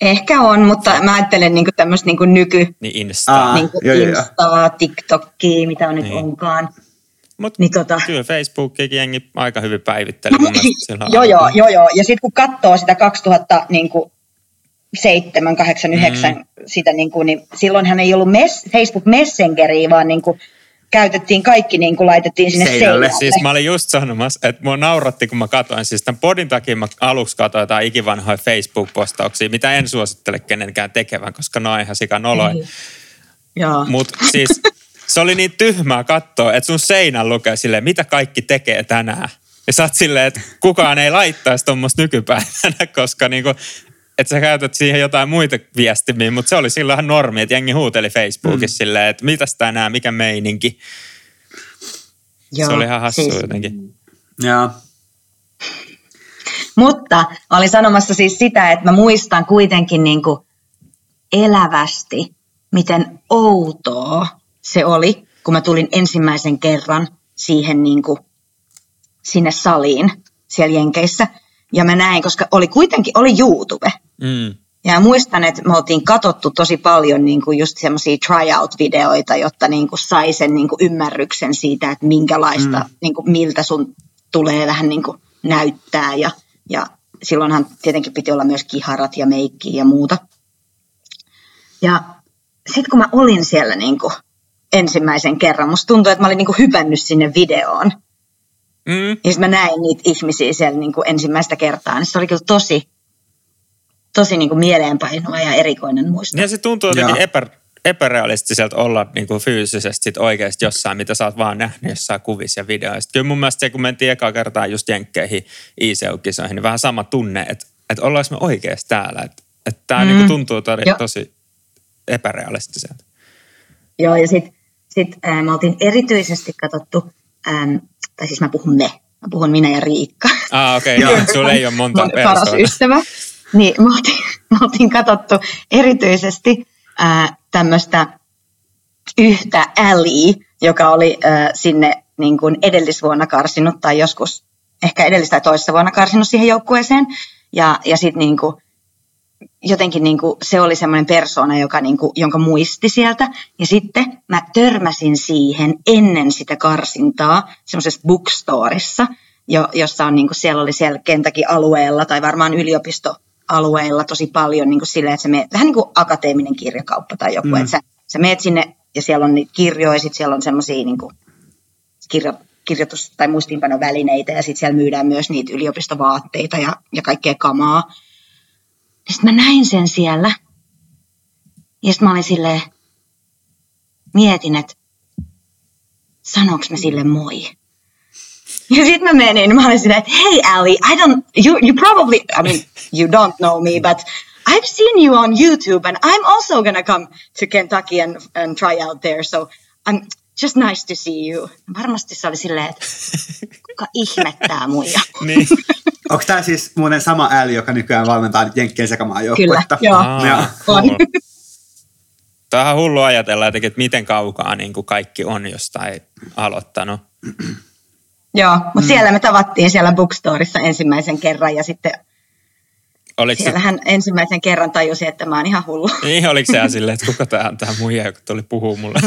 Ehkä on, mutta mä ajattelen niinku tämmöistä niinku Niin Instaa. Niinku Instaa, TikTokia, mitä on nyt onkaan. Mutta niin kyllä Facebookiakin jengi aika hyvin päivitteli. Joo. Ja sitten kun katsoo sitä 2007, 8, 9, sitä niinku, niin silloinhan ei ollut Facebook Messengeriä, vaan niinku... Käytettiin kaikki, niin kuin laitettiin sinne seinälle. Siis mä olin just sanomassa, että mua nauratti, kun mä katsoin. Siis tämän podin takia mä aluksi katsoin jotain ikivanhoja Facebook-postauksia, mitä en suosittele kenenkään tekevän, koska ne on ihan sikanoloin. Mutta siis se oli niin tyhmää katsoa, että sun seinän lukee silleen, mitä kaikki tekee tänään. Ja sä oot silleen, että kukaan ei laittaisi tuommoista nykypäivänä, koska niinku... Että sä käytät siihen jotain muita viestimiä, mutta se oli silloinhan normi, että jengi huuteli Facebookissa silleen, että mitäs tänään, mikä meininki. Joo, se oli ihan hassua siis, jotenkin. Joo. Mutta olin sanomassa siis sitä, että mä muistan kuitenkin niin kuin elävästi, miten outoa se oli, kun mä tulin ensimmäisen kerran siihen niin kuin, sinne saliin siellä Jenkeissä. Ja mä näin, koska oli YouTube. Ja muistan, että me oltiin katsottu tosi paljon niin kuin just semmoisia tryout-videoita, jotta niin kuin sai sen niin kuin ymmärryksen siitä, että minkälaista, niin kuin miltä sun tulee vähän niin kuin näyttää. Ja silloinhan tietenkin piti olla myös kiharat ja meikki ja muuta. Ja sitten kun mä olin siellä niin kuin ensimmäisen kerran, musta tuntui, että mä olin niin kuin hypännyt sinne videoon. Ja sitten mä näin niitä ihmisiä siellä niin kuin ensimmäistä kertaa, niin se oli kyllä tosi niin kuin mieleenpainuva ja erikoinen muisto. Ja se tuntuu jotenkin epärealistiselta olla niin kuin fyysisesti sit oikeasti jossain, mitä sä oot vaan nähnyt jossain kuvissa ja videoissa. Kyllä mun mielestä se, kun mentiin ekaa kertaa just jenkkeihin, ICU-kisoihin, niin vähän sama tunne, että ollaanko me oikeasti täällä. Että tämä niin kuin tuntuu tosi epärealistiselta. Joo, ja sitten me oltiin erityisesti katsottu... Tai siis mä puhun minä ja Riikka. Okei, sulla ei ole monta persoonaa. Paras ystävä. Niin, me oltiin katsottu erityisesti tämmöistä yhtä Ali, joka oli sinne niin kuin edellisvuonna karsinut tai joskus ehkä edellis- tai toisessa vuonna karsinut siihen joukkueeseen. Ja sitten niin kuin, jotenkin niin kuin, se oli semmoinen persoona, joka, niin kuin, jonka muisti sieltä. Ja sitten mä törmäsin siihen ennen sitä karsintaa semmoisessa bookstoressa, jossa on, niin kuin siellä oli siellä Kentuckyn alueella tai varmaan yliopistoalueella tosi paljon niin kuin silleen, että sä meet, vähän niin kuin akateeminen kirjakauppa tai joku, että sä meet sinne ja siellä on niitä kirjoja, sitten siellä on semmoisia niin kuin kirjoitus- tai muistiinpanovälineitä ja sitten siellä myydään myös niitä yliopistovaatteita ja kaikkea kamaa. Sitten mä näin sen siellä ja sitten mä olin silleen, mietin, että sanoinko mä sille moi? Ja sitten mä menin, mä olin silleen, että hei Ali, you probably, I mean, you don't know me, but I've seen you on YouTube and I'm also gonna come to Kentucky and try out there, so I'm just nice to see you. Varmasti se oli silleen, että kuka ihmettää muija? Niin. Onko tämä siis muuten sama Ali, joka nykyään valmentaa Jenkkien sekamaajoukkuetta? Kyllä, joo. On. Tämä on hullu ajatella jotenkin, että miten kaukaa niin kuin kaikki on jostain aloittanut. Joo, mutta siellä me tavattiin siellä bookstoreissa ensimmäisen kerran ja sitten hän ensimmäisen kerran tajusi, että mä oon ihan hullu. Niin, oliko se silleen, että kuka tämä on tämä muija, joka tuli puhuu mulle?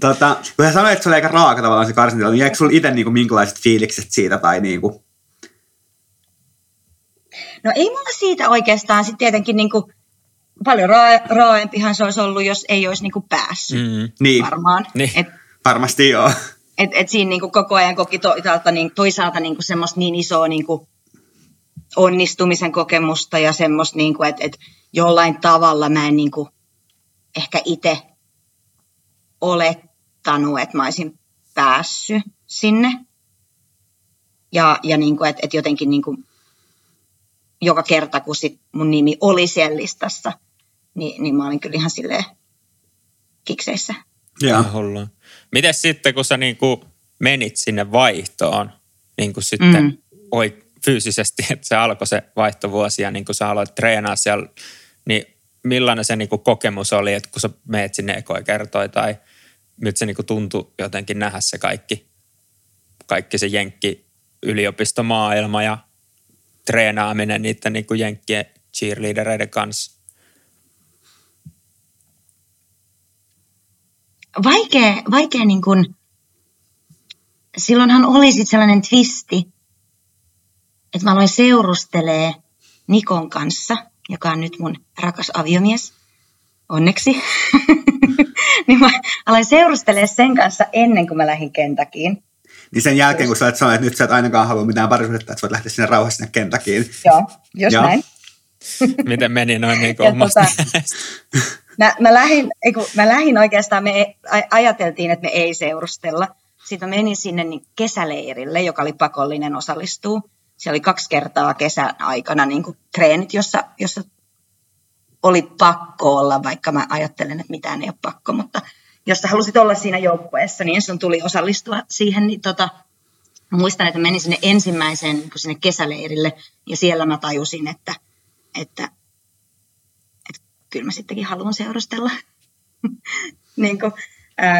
Kun hän sanoi, että se oli aika raaka tavallaan se karsintila, niin eikö sulla itse niinku minkälaiset fiilikset siitä tai niinku? No ei mulla siitä oikeastaan sitten tietenkin niinku... Paljon raaempihan se olisi ollut, jos ei olisi niinku päässyt niin, varmaan. Niin. Varmasti joo. Et siinä niinku koko ajan koki toisaalta niinku semmoista niin isoa niinku onnistumisen kokemusta ja semmoista, niinku, että et jollain tavalla mä en niinku ehkä itse olettanut, että mä olisin päässyt sinne. Ja niinku, että et jotenkin niinku, joka kerta, kun sit mun nimi oli siellä listassa, niin mä olin kyllä ihan silleen kikseissä. Mites sitten, kun sä niinku menit sinne vaihtoon, niinku sitten fyysisesti, että se alkoi se vaihtovuosi ja niinku sä aloit treenaa siellä, niin millainen se niinku kokemus oli, että kun sä meet sinne ekoi kertoi tai nyt se niinku tuntui jotenkin nähdä se kaikki se jenkki yliopistomaailma ja treenaaminen niiden niin kuin jenkkien cheerleadereiden kanssa? Vaikea niin kuin, silloinhan oli sitten sellainen twisti, että mä aloin seurustelee Nikon kanssa, joka on nyt mun rakas aviomies, onneksi. Niin mä aloin seurustelee sen kanssa ennen kuin mä lähdin Kentuckyin. Niin sen jälkeen, kun sä olet sanonut, että nyt sä et ainakaan halua mitään parisuhdetta, että voit lähteä sinne rauhassa sinne Kentuckyin. Joo, just näin. Miten meni noin niin kuin omasta mä lähdin oikeastaan, me ajateltiin, että me ei seurustella. Sitten mä menin sinne niin kesäleirille, joka oli pakollinen osallistua. Siellä oli 2 kertaa kesän aikana niin kuin treenit, jossa oli pakko olla, vaikka mä ajattelen, että mitään ei ole pakko, mutta... Jos sä halusit olla siinä joukkueessa, niin sun tuli osallistua siihen. Niin muistan, että menin sinne ensimmäiseen niin sinne kesäleirille ja siellä mä tajusin, että kyllä mä sittenkin haluan seurustella. Niin kuin,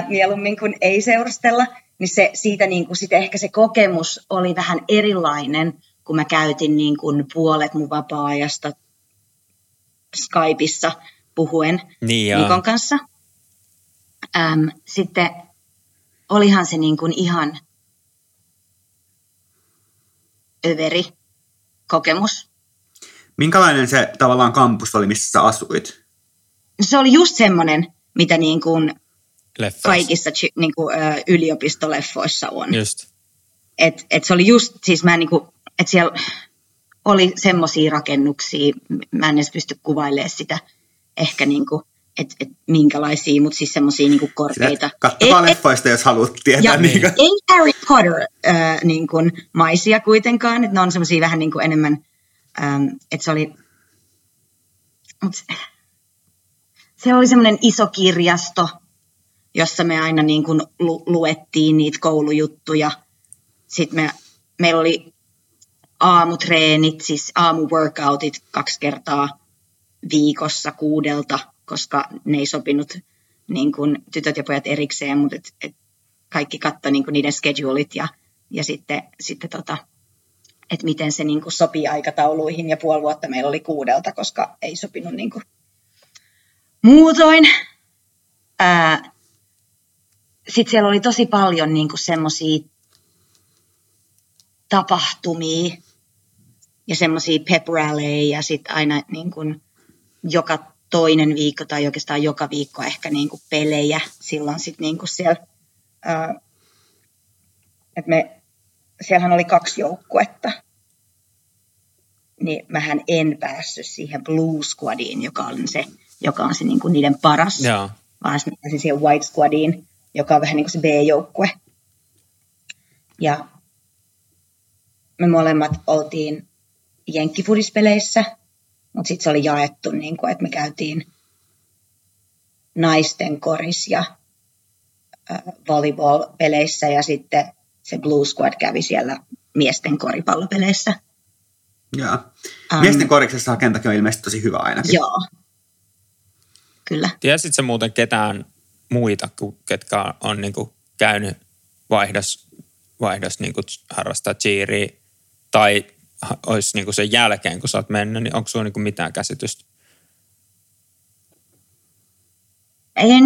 mieluummin kuin ei seurustella. Niin se, siitä niin kuin, sit ehkä se kokemus oli vähän erilainen, kun mä käytin niin kuin, puolet mun vapaa-ajasta Skypeissa puhuen Nikon kanssa. Sitten olihan se niin kuin ihan överi kokemus. Minkälainen se tavallaan kampus oli, missä sä asuit? Se oli just semmoinen, mitä niin kuin kaikissa niin kuin, yliopistoleffoissa on. Just. Et se oli just, siis mä niin kuin, että siellä oli semmoisia rakennuksia, mä en edes pysty kuvailemaan sitä ehkä niin kuin. Et minkälaisia, mutta siis semmoisia niinku korkeita. Katsokaa leffoista, jos haluat tietää. Niin. Ei Harry Potter-maisia niin kuitenkaan, että ne on semmoisia vähän niin kuin enemmän, että se oli, mutta se oli semmoinen iso kirjasto, jossa me aina niin kuin luettiin niitä koulujuttuja. Sitten meillä oli aamutreenit, siis aamuworkoutit 2 kertaa viikossa 6:00. Koska ne ei sopinut niin kuin, tytöt ja pojat erikseen, mutta et kaikki katsoi niin kuin, niiden schedulit ja sitten että miten se niin kuin, sopii aikatauluihin. Ja puoli vuotta meillä oli 6:00, koska ei sopinut niin kuin, muutoin. Sitten siellä oli tosi paljon niin kuin, semmoisia tapahtumia ja semmoisia pep rallyja ja sitten aina niin kun joka toinen viikko tai oikeastaan joka viikko ehkä niin kun pelejä silloin sitten niin kun siellä. Siellähän oli 2 joukkuetta, niin mähän en päässyt siihen Blue Squadiin, joka on se niin kuin niiden paras, yeah. Vaan mä pääsin siihen White Squadiin, joka on vähän niin kuin se B-joukkue. Ja me molemmat oltiin jenkkifudispeleissä, mutta sitten se oli jaettu, niin kuin, että me käytiin naisten koris ja volleyball-peleissä ja sitten se Blue Squad kävi siellä miesten koripallopeleissä. Joo. Miesten koriksessa Kentucky on ilmeisesti tosi hyvä ainakin. Joo. Kyllä. Tiesit sä muuten ketään muita, ketkä on niinku käynyt vaihdas niinku harrastaa cheeria tai olisi niinku sen jälkeen, kun sä oot mennyt, niin onko sulla niinku mitään käsitystä? En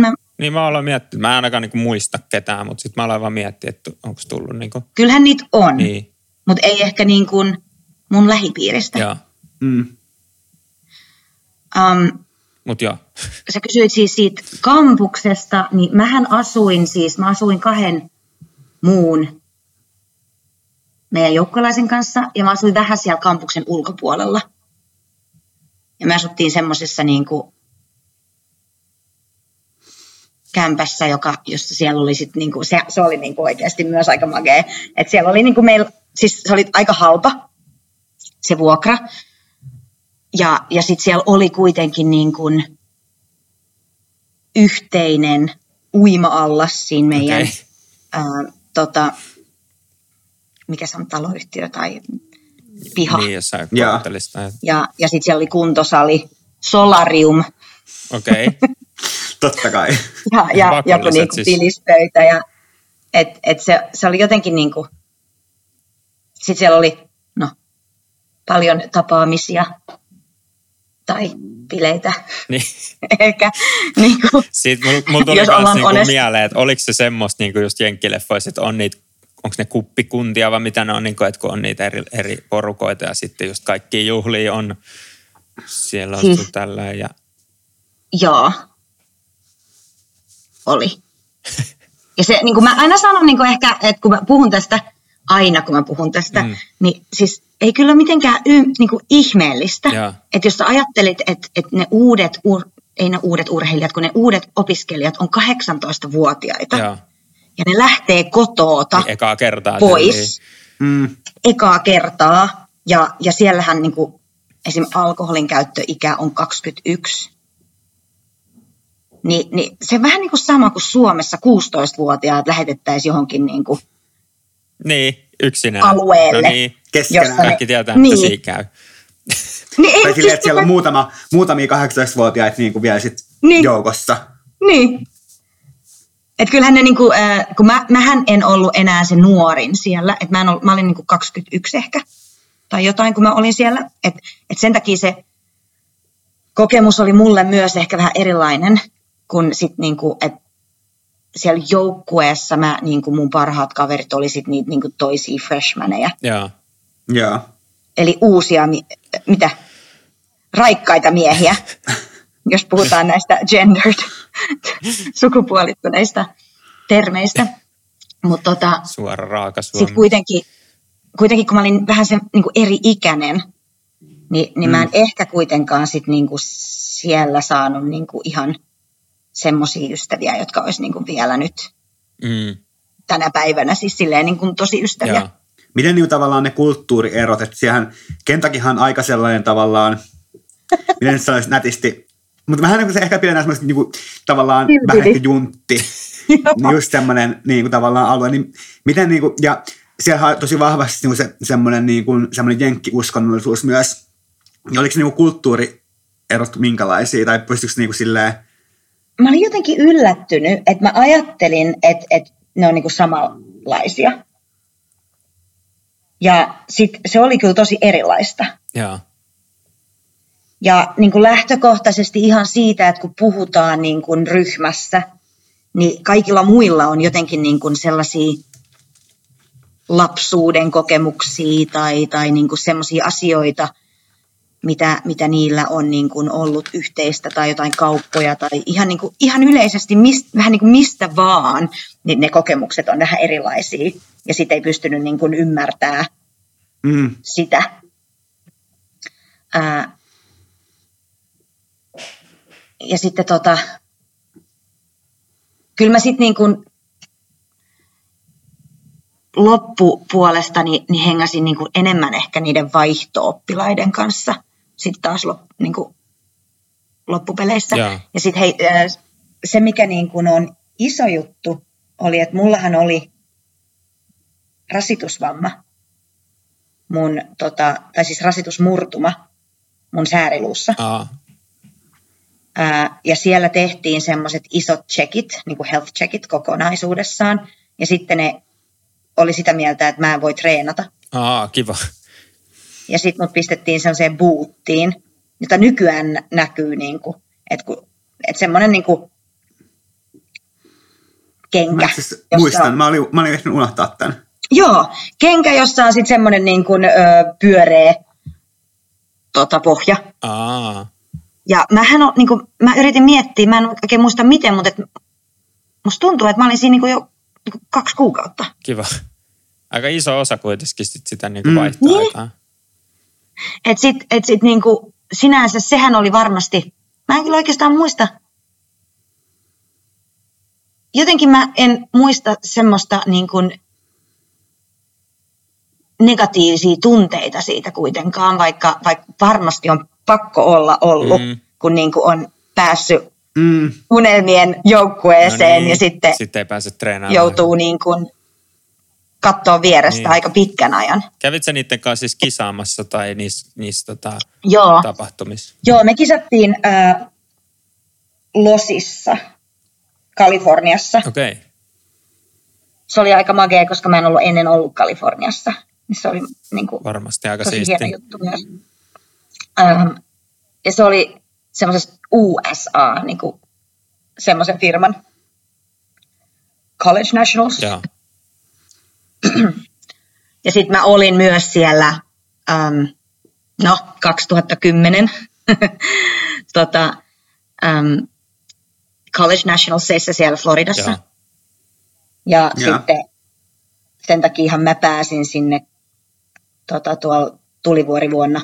mä. Niin mä aloin miettiä. Mä en ainakaan niinku muista ketään, mutta sitten mä aloin vaan miettiä, että onko tullut niinku. Kyllähän niitä on, niin. Mutta ei ehkä niin kuin mun lähipiiristä. Joo. Mm. Mut joo. Sä kysyit siis siitä kampuksesta, niin mä asuin 2 muun meidän joukkolaisen kanssa ja mä asuin vähän siellä kampuksen ulkopuolella. Ja me asuttiin semmoisessa niin kuin kämpässä, jossa siellä oli sitten, niinku, se oli niinku oikeasti myös aika magea. Että siellä oli niinku meillä, siis se oli aika halpa se vuokra. Ja sitten siellä oli kuitenkin niinku yhteinen uima-allas siinä meidän, mikä se on, taloyhtiö tai piha. Niin, jos sä kuuntelis. Ja sitten siellä oli kuntosali, solarium. Okei. Okay. Totta kai. Ja joku niinku siis pilispöytä. Ja, et se oli jotenkin niinku. Sitten siellä oli paljon tapaamisia tai bileitä. Niin. Ehkä niinku. Sitten mulla tuli myös niinku mieleen, että oliko se semmoista niinku just jenkkileffoissa, että onko ne kuppikuntia vai mitä ne on, niinku, että kun on niitä eri porukoita ja sitten just kaikki juhlia on. Siellä on siis tällöin ja. Joo. Oli. Ja se, niin kuin mä aina sanon niin kuin ehkä, että kun mä puhun tästä, niin siis ei kyllä mitenkään niin kuin ihmeellistä. Yeah. Että jos sä ajattelit, että ne uudet opiskelijat on 18-vuotiaita. Yeah. Ja ne lähtee kotoota pois. Mm. Ekaa kertaa. Ja siellähän niin kuin, esimerkiksi alkoholin käyttöikä on 21. Niin se vähän niin kuin sama kuin Suomessa 16-vuotiaat lähetettäisiin johonkin niin kuin yksinään alueelle. No niin, keskenään. Kaikki tietää, mitä siinä käy. Niin, tai silleen, että siellä on muutamia 18-vuotiaita niin kuin vielä sitten joukossa. Niin. Että kyllähän ne niin kuin, kun mähän en ollut enää se nuorin siellä. Että mä olin niin kuin 21 ehkä tai jotain, kun mä olin siellä. Että sen takia se kokemus oli mulle myös ehkä vähän erilainen. Kun sit niinku, että siellä joukkueessa niinku mun parhaat kaverit oli sit niitä niinku toisia freshmaneja. Joo. Eli uusia, mitä? Raikkaita miehiä, jos puhutaan näistä gendered sukupuolittuneista termeistä. Mut suora raaka suomi. Sit kuitenkin kun mä olin vähän sen niinku eri ikäinen, niin mä en ehkä kuitenkaan sit niinku siellä saanut niinku ihan semmoisia ystäviä, jotka olisi niin kuin vielä nyt tänä päivänä, siis silleen niin kuin tosi ystäviä. Jaa. Miten niin tavallaan ne kulttuurierot, että siellähän Kentuckyhan aika sellainen tavallaan, miten nyt sanoisi nätisti, mutta vähän niin kuin se ehkä pidetään semmoista niin kuin, tavallaan vähän ehkä juntti, just semmoinen niin kuin tavallaan alue, niin miten niin kuin, ja siellä on tosi vahvasti niin kuin semmoinen jenkkiuskonnollisuus myös, ja oliko se niin kuin kulttuurierot minkälaisia, tai pystyykö se niin kuin silleen. Mä olin jotenkin yllättynyt, että mä ajattelin, että ne on niinku samanlaisia. Ja sit se oli kyllä tosi erilaista. Yeah. Ja niinku lähtökohtaisesti ihan siitä, että kun puhutaan niinku ryhmässä, niin kaikilla muilla on jotenkin niinku sellaisia lapsuuden kokemuksia tai niin kuin semmoisia asioita, mitä niillä on niin kuin ollut yhteistä tai jotain kauppoja tai ihan, niin kuin, ihan yleisesti vähän niin kuin mistä vaan, niin ne kokemukset on vähän erilaisia ja sitten ei pystynyt niin kuin ymmärtämään sitä. Ja sitten kyllä mä sitten niin kuin loppupuolesta niin hengäsin niin kuin enemmän ehkä niiden vaihto-oppilaiden kanssa sitten taas niin kuin loppupeleissä. Yeah. Ja sitten hei, se mikä niin kuin on iso juttu oli, että mullahan oli rasitusvamma, tai siis rasitusmurtuma mun sääriluussa. Ja siellä tehtiin semmoiset isot checkit, niin kuin health checkit kokonaisuudessaan. Ja sitten ne oli sitä mieltä, että mä en voi treenata. Kiva. Ja sitten mut pistettiin semmoiseen boottiin, jota nykyään näkyy, niin kuin, että semmoinen niin kuin kenkä. Mä siis muistan, mä olin ehtinyt unohtaa tämän. Joo, kenkä, jossa on sitten semmoinen niin kuin pyöreä pohja. Ja mä yritin miettiä, mä en oikein muista miten, mutta musta tuntuu, että mä olin siinä niin kuin jo 2 kuukautta. Kiva. Aika iso osa kuitenkin sitä niin kuin vaihtoaikaa. Niin. Että sit niin kuin sinänsä sehän oli varmasti, mä en kyllä oikeastaan muista. Jotenkin mä en muista semmoista niin kuin negatiivisia tunteita siitä kuitenkaan, vaikka varmasti on pakko olla ollut, kun niin kuin on päässyt unelmien joukkueeseen ja sitten ei pääse treenaamaan. Joutuu niin kuin katsoa vierestä aika pitkän ajan. Kävitsä niiden kanssa siis kisaamassa tai niissä tapahtumissa? Joo, me kisattiin Losissa, Kaliforniassa. Okei. Okay. Se oli aika magea, koska mä en ollut ennen ollut Kaliforniassa. Se oli niin kuin varmasti aika tosi hieno juttu myös. Ja se oli semmoisesta USA, niin kuin semmoisen firman College Nationals. Yeah. Ja sitten mä olin myös siellä, 2010 College Nationalsissa siellä Floridassa. Yeah. Ja sitten sen takiahan mä pääsin sinne tuolla tulivuorivuonna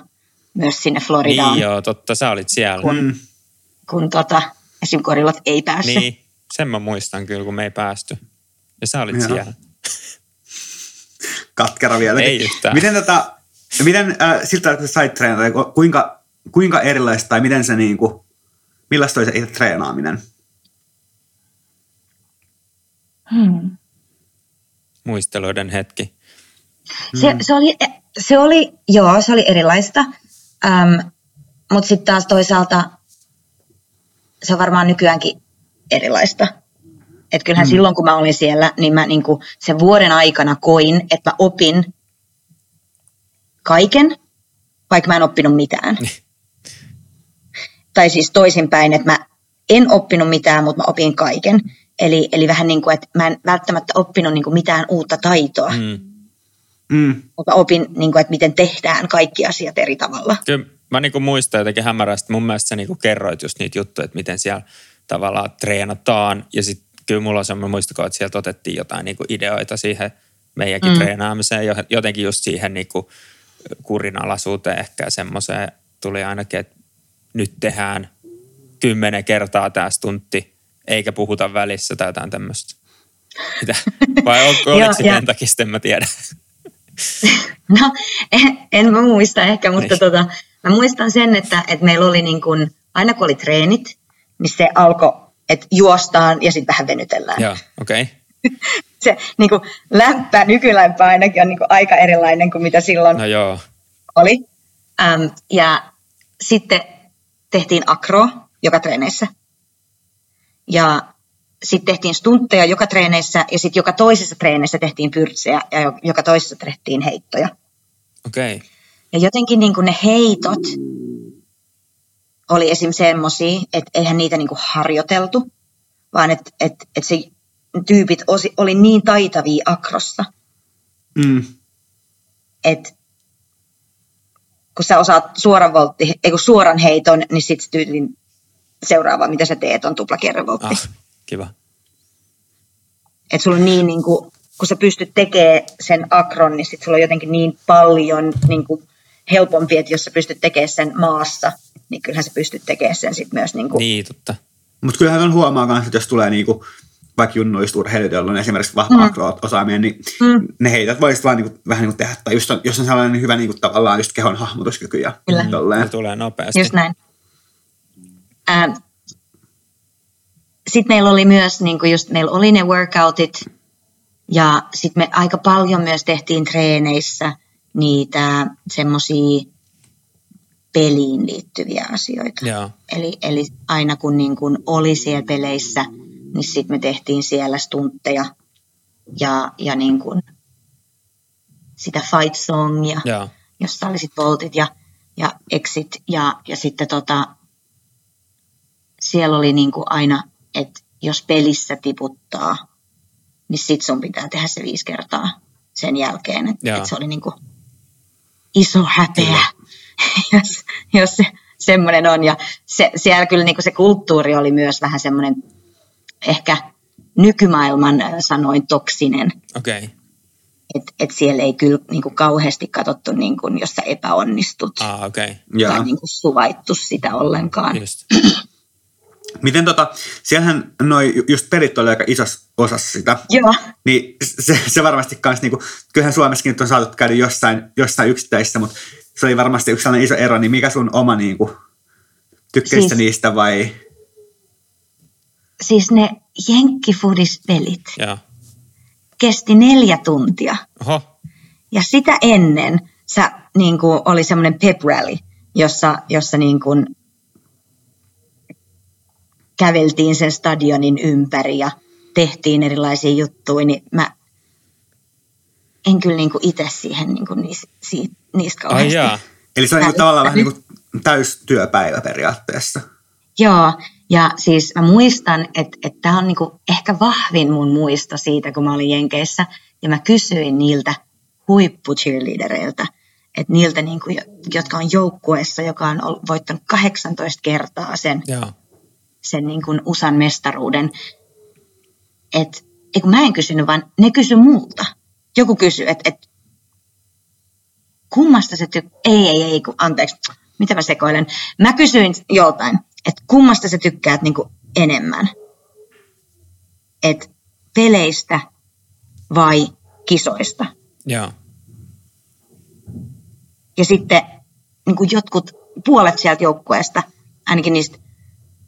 myös sinne Floridaan. Niin joo, totta, sä olit siellä. Kun esim. Gorillat ei päässyt. Niin, sen mä muistan kyllä, kun me ei päästy. Ja sä olit siellä. Katkera vielä. Ei yhtään. Miten siltä että sait treenata, kuinka erilaista tai miten se niinku, millaista oli se itse treenaaminen? Muisteluiden hetki. Se oli erilaista, mutta sitten taas toisaalta se on varmaan nykyäänkin erilaista. Et kyllähän silloin, kun mä olin siellä, niin mä niinku sen vuoden aikana koin, että mä opin kaiken, vaikka mä en oppinut mitään. Tai siis toisinpäin, että mä en oppinut mitään, mutta mä opin kaiken. Eli vähän niin kuin, että mä en välttämättä oppinut niin kuin mitään uutta taitoa. Mutta opin, niin kuin, että miten tehdään kaikki asiat eri tavalla. Kyllä mä niin kuin muistan jotenkin hämärästi. Mun mielestä sä niin kuin kerroit just niitä juttuja, että miten siellä tavallaan treenataan. Ja sitten kyllä mulla on semmoinen muistiko, että sieltä otettiin jotain niin kuin ideoita siihen meidänkin treenaamiseen. Jotenkin just siihen niin kuin kurinalaisuuteen ehkä semmoiseen tuli ainakin, että nyt tehdään 10 kertaa tämä stuntti. Eikä puhuta välissä tai jotain tämmöistä. Vai oliko se sen takia, en mä tiedä. No, en mä muista ehkä, mutta mä muistan sen, että meillä oli niin kun, aina kun oli treenit, niin se alkoi, että juostaan ja sitten vähän venytellään. Joo, okei. Okay. Se niin kun, nykylämpä ainakin on niin kun, aika erilainen kuin mitä silloin oli. Ja sitten tehtiin akroa joka treeneissä. Ja sitten tehtiin stuntteja joka treeneissä ja sitten joka toisessa treeneissä tehtiin pyrtsejä ja joka toisessa tehtiin heittoja. Okei. Okay. Ja jotenkin niin kuin ne heitot oli esim. Semmosia, että eihän niitä niin kuin harjoiteltu, vaan että se tyypit oli niin taitavia akrossa, Että kun sä osaat suoran heiton, niin sitten tyylin seuraava, mitä sä teet, on tuplakierrevoltti. Kiva. Että sulla on niin, kun sä pystyt tekemään sen akron, niin sitten sulla on jotenkin niin paljon helpompi, että jos sä pystyt tekemään sen maassa, niin kyllähän sä pystyt tekemään sen sitten myös. Niin, totta. Mutta kyllähän on huomaa myös, että jos tulee vaikka junnuista urheilijoita, joilla on esimerkiksi vahva akro-osaaminen, niin ne heitot voisit vaan vähän tehdä. Tai just jos on sellainen hyvä tavallaan just kehon hahmotuskyky ja tolleen. Se tulee nopeasti. Just näin. Sitten meillä oli myös, meillä oli ne workoutit, ja sitten me aika paljon myös tehtiin treeneissä niitä semmoisia peliin liittyviä asioita. Yeah. Eli aina kun oli siellä peleissä, niin sitten me tehtiin siellä stuntteja ja sitä fight songia, yeah, jossa oli sitten voltit ja exit ja sitten siellä oli aina, että jos pelissä tiputtaa, niin sit sun pitää tehdä se 5 kertaa sen jälkeen. Et se oli iso häpeä, jos se semmoinen on. Ja siellä kyllä se kulttuuri oli myös vähän semmoinen ehkä nykymaailman sanoin toksinen. Okay. Et siellä ei kyllä kauheasti katsottu, jos sä epäonnistut. Okay. Yeah. Tai suvaittu sitä ollenkaan. Just. Miten siellähän noi just pelit oli aika isossa osassa sitä. Joo. Niin se varmasti kans kyllähän Suomessakin nyt on saatu käydä jossain yksittäisissä, mutta se oli varmasti yksi sellainen iso ero, niin mikä sun oma tykkäistä siis, niistä vai? Siis ne jenkkifudispelit kesti 4 tuntia. Oho. Ja sitä ennen sä oli semmoinen pep rally, jossa käveltiin sen stadionin ympäri ja tehtiin erilaisia juttuja, niin mä en kyllä itse siihen niistä kauheasti. Eli se on tavallaan vähän täystyöpäivä periaatteessa. Joo, ja siis mä muistan, että tämä on ehkä vahvin mun muisto siitä, kun mä olin Jenkeissä, ja mä kysyin niiltä huippu-cheerleadereiltä, että niiltä, jotka on joukkueessa, joka on voittanut 18 kertaa sen USAn mestaruuden, että kun mä en kysynyt, vaan ne kysyi multa. Joku kysyi, että kummasta se anteeksi, mitä mä sekoilen. Mä kysyin joltain, että kummasta sä tykkäät enemmän, että peleistä vai kisoista. Joo. Ja sitten jotkut puolet sieltä joukkueesta, ainakin niistä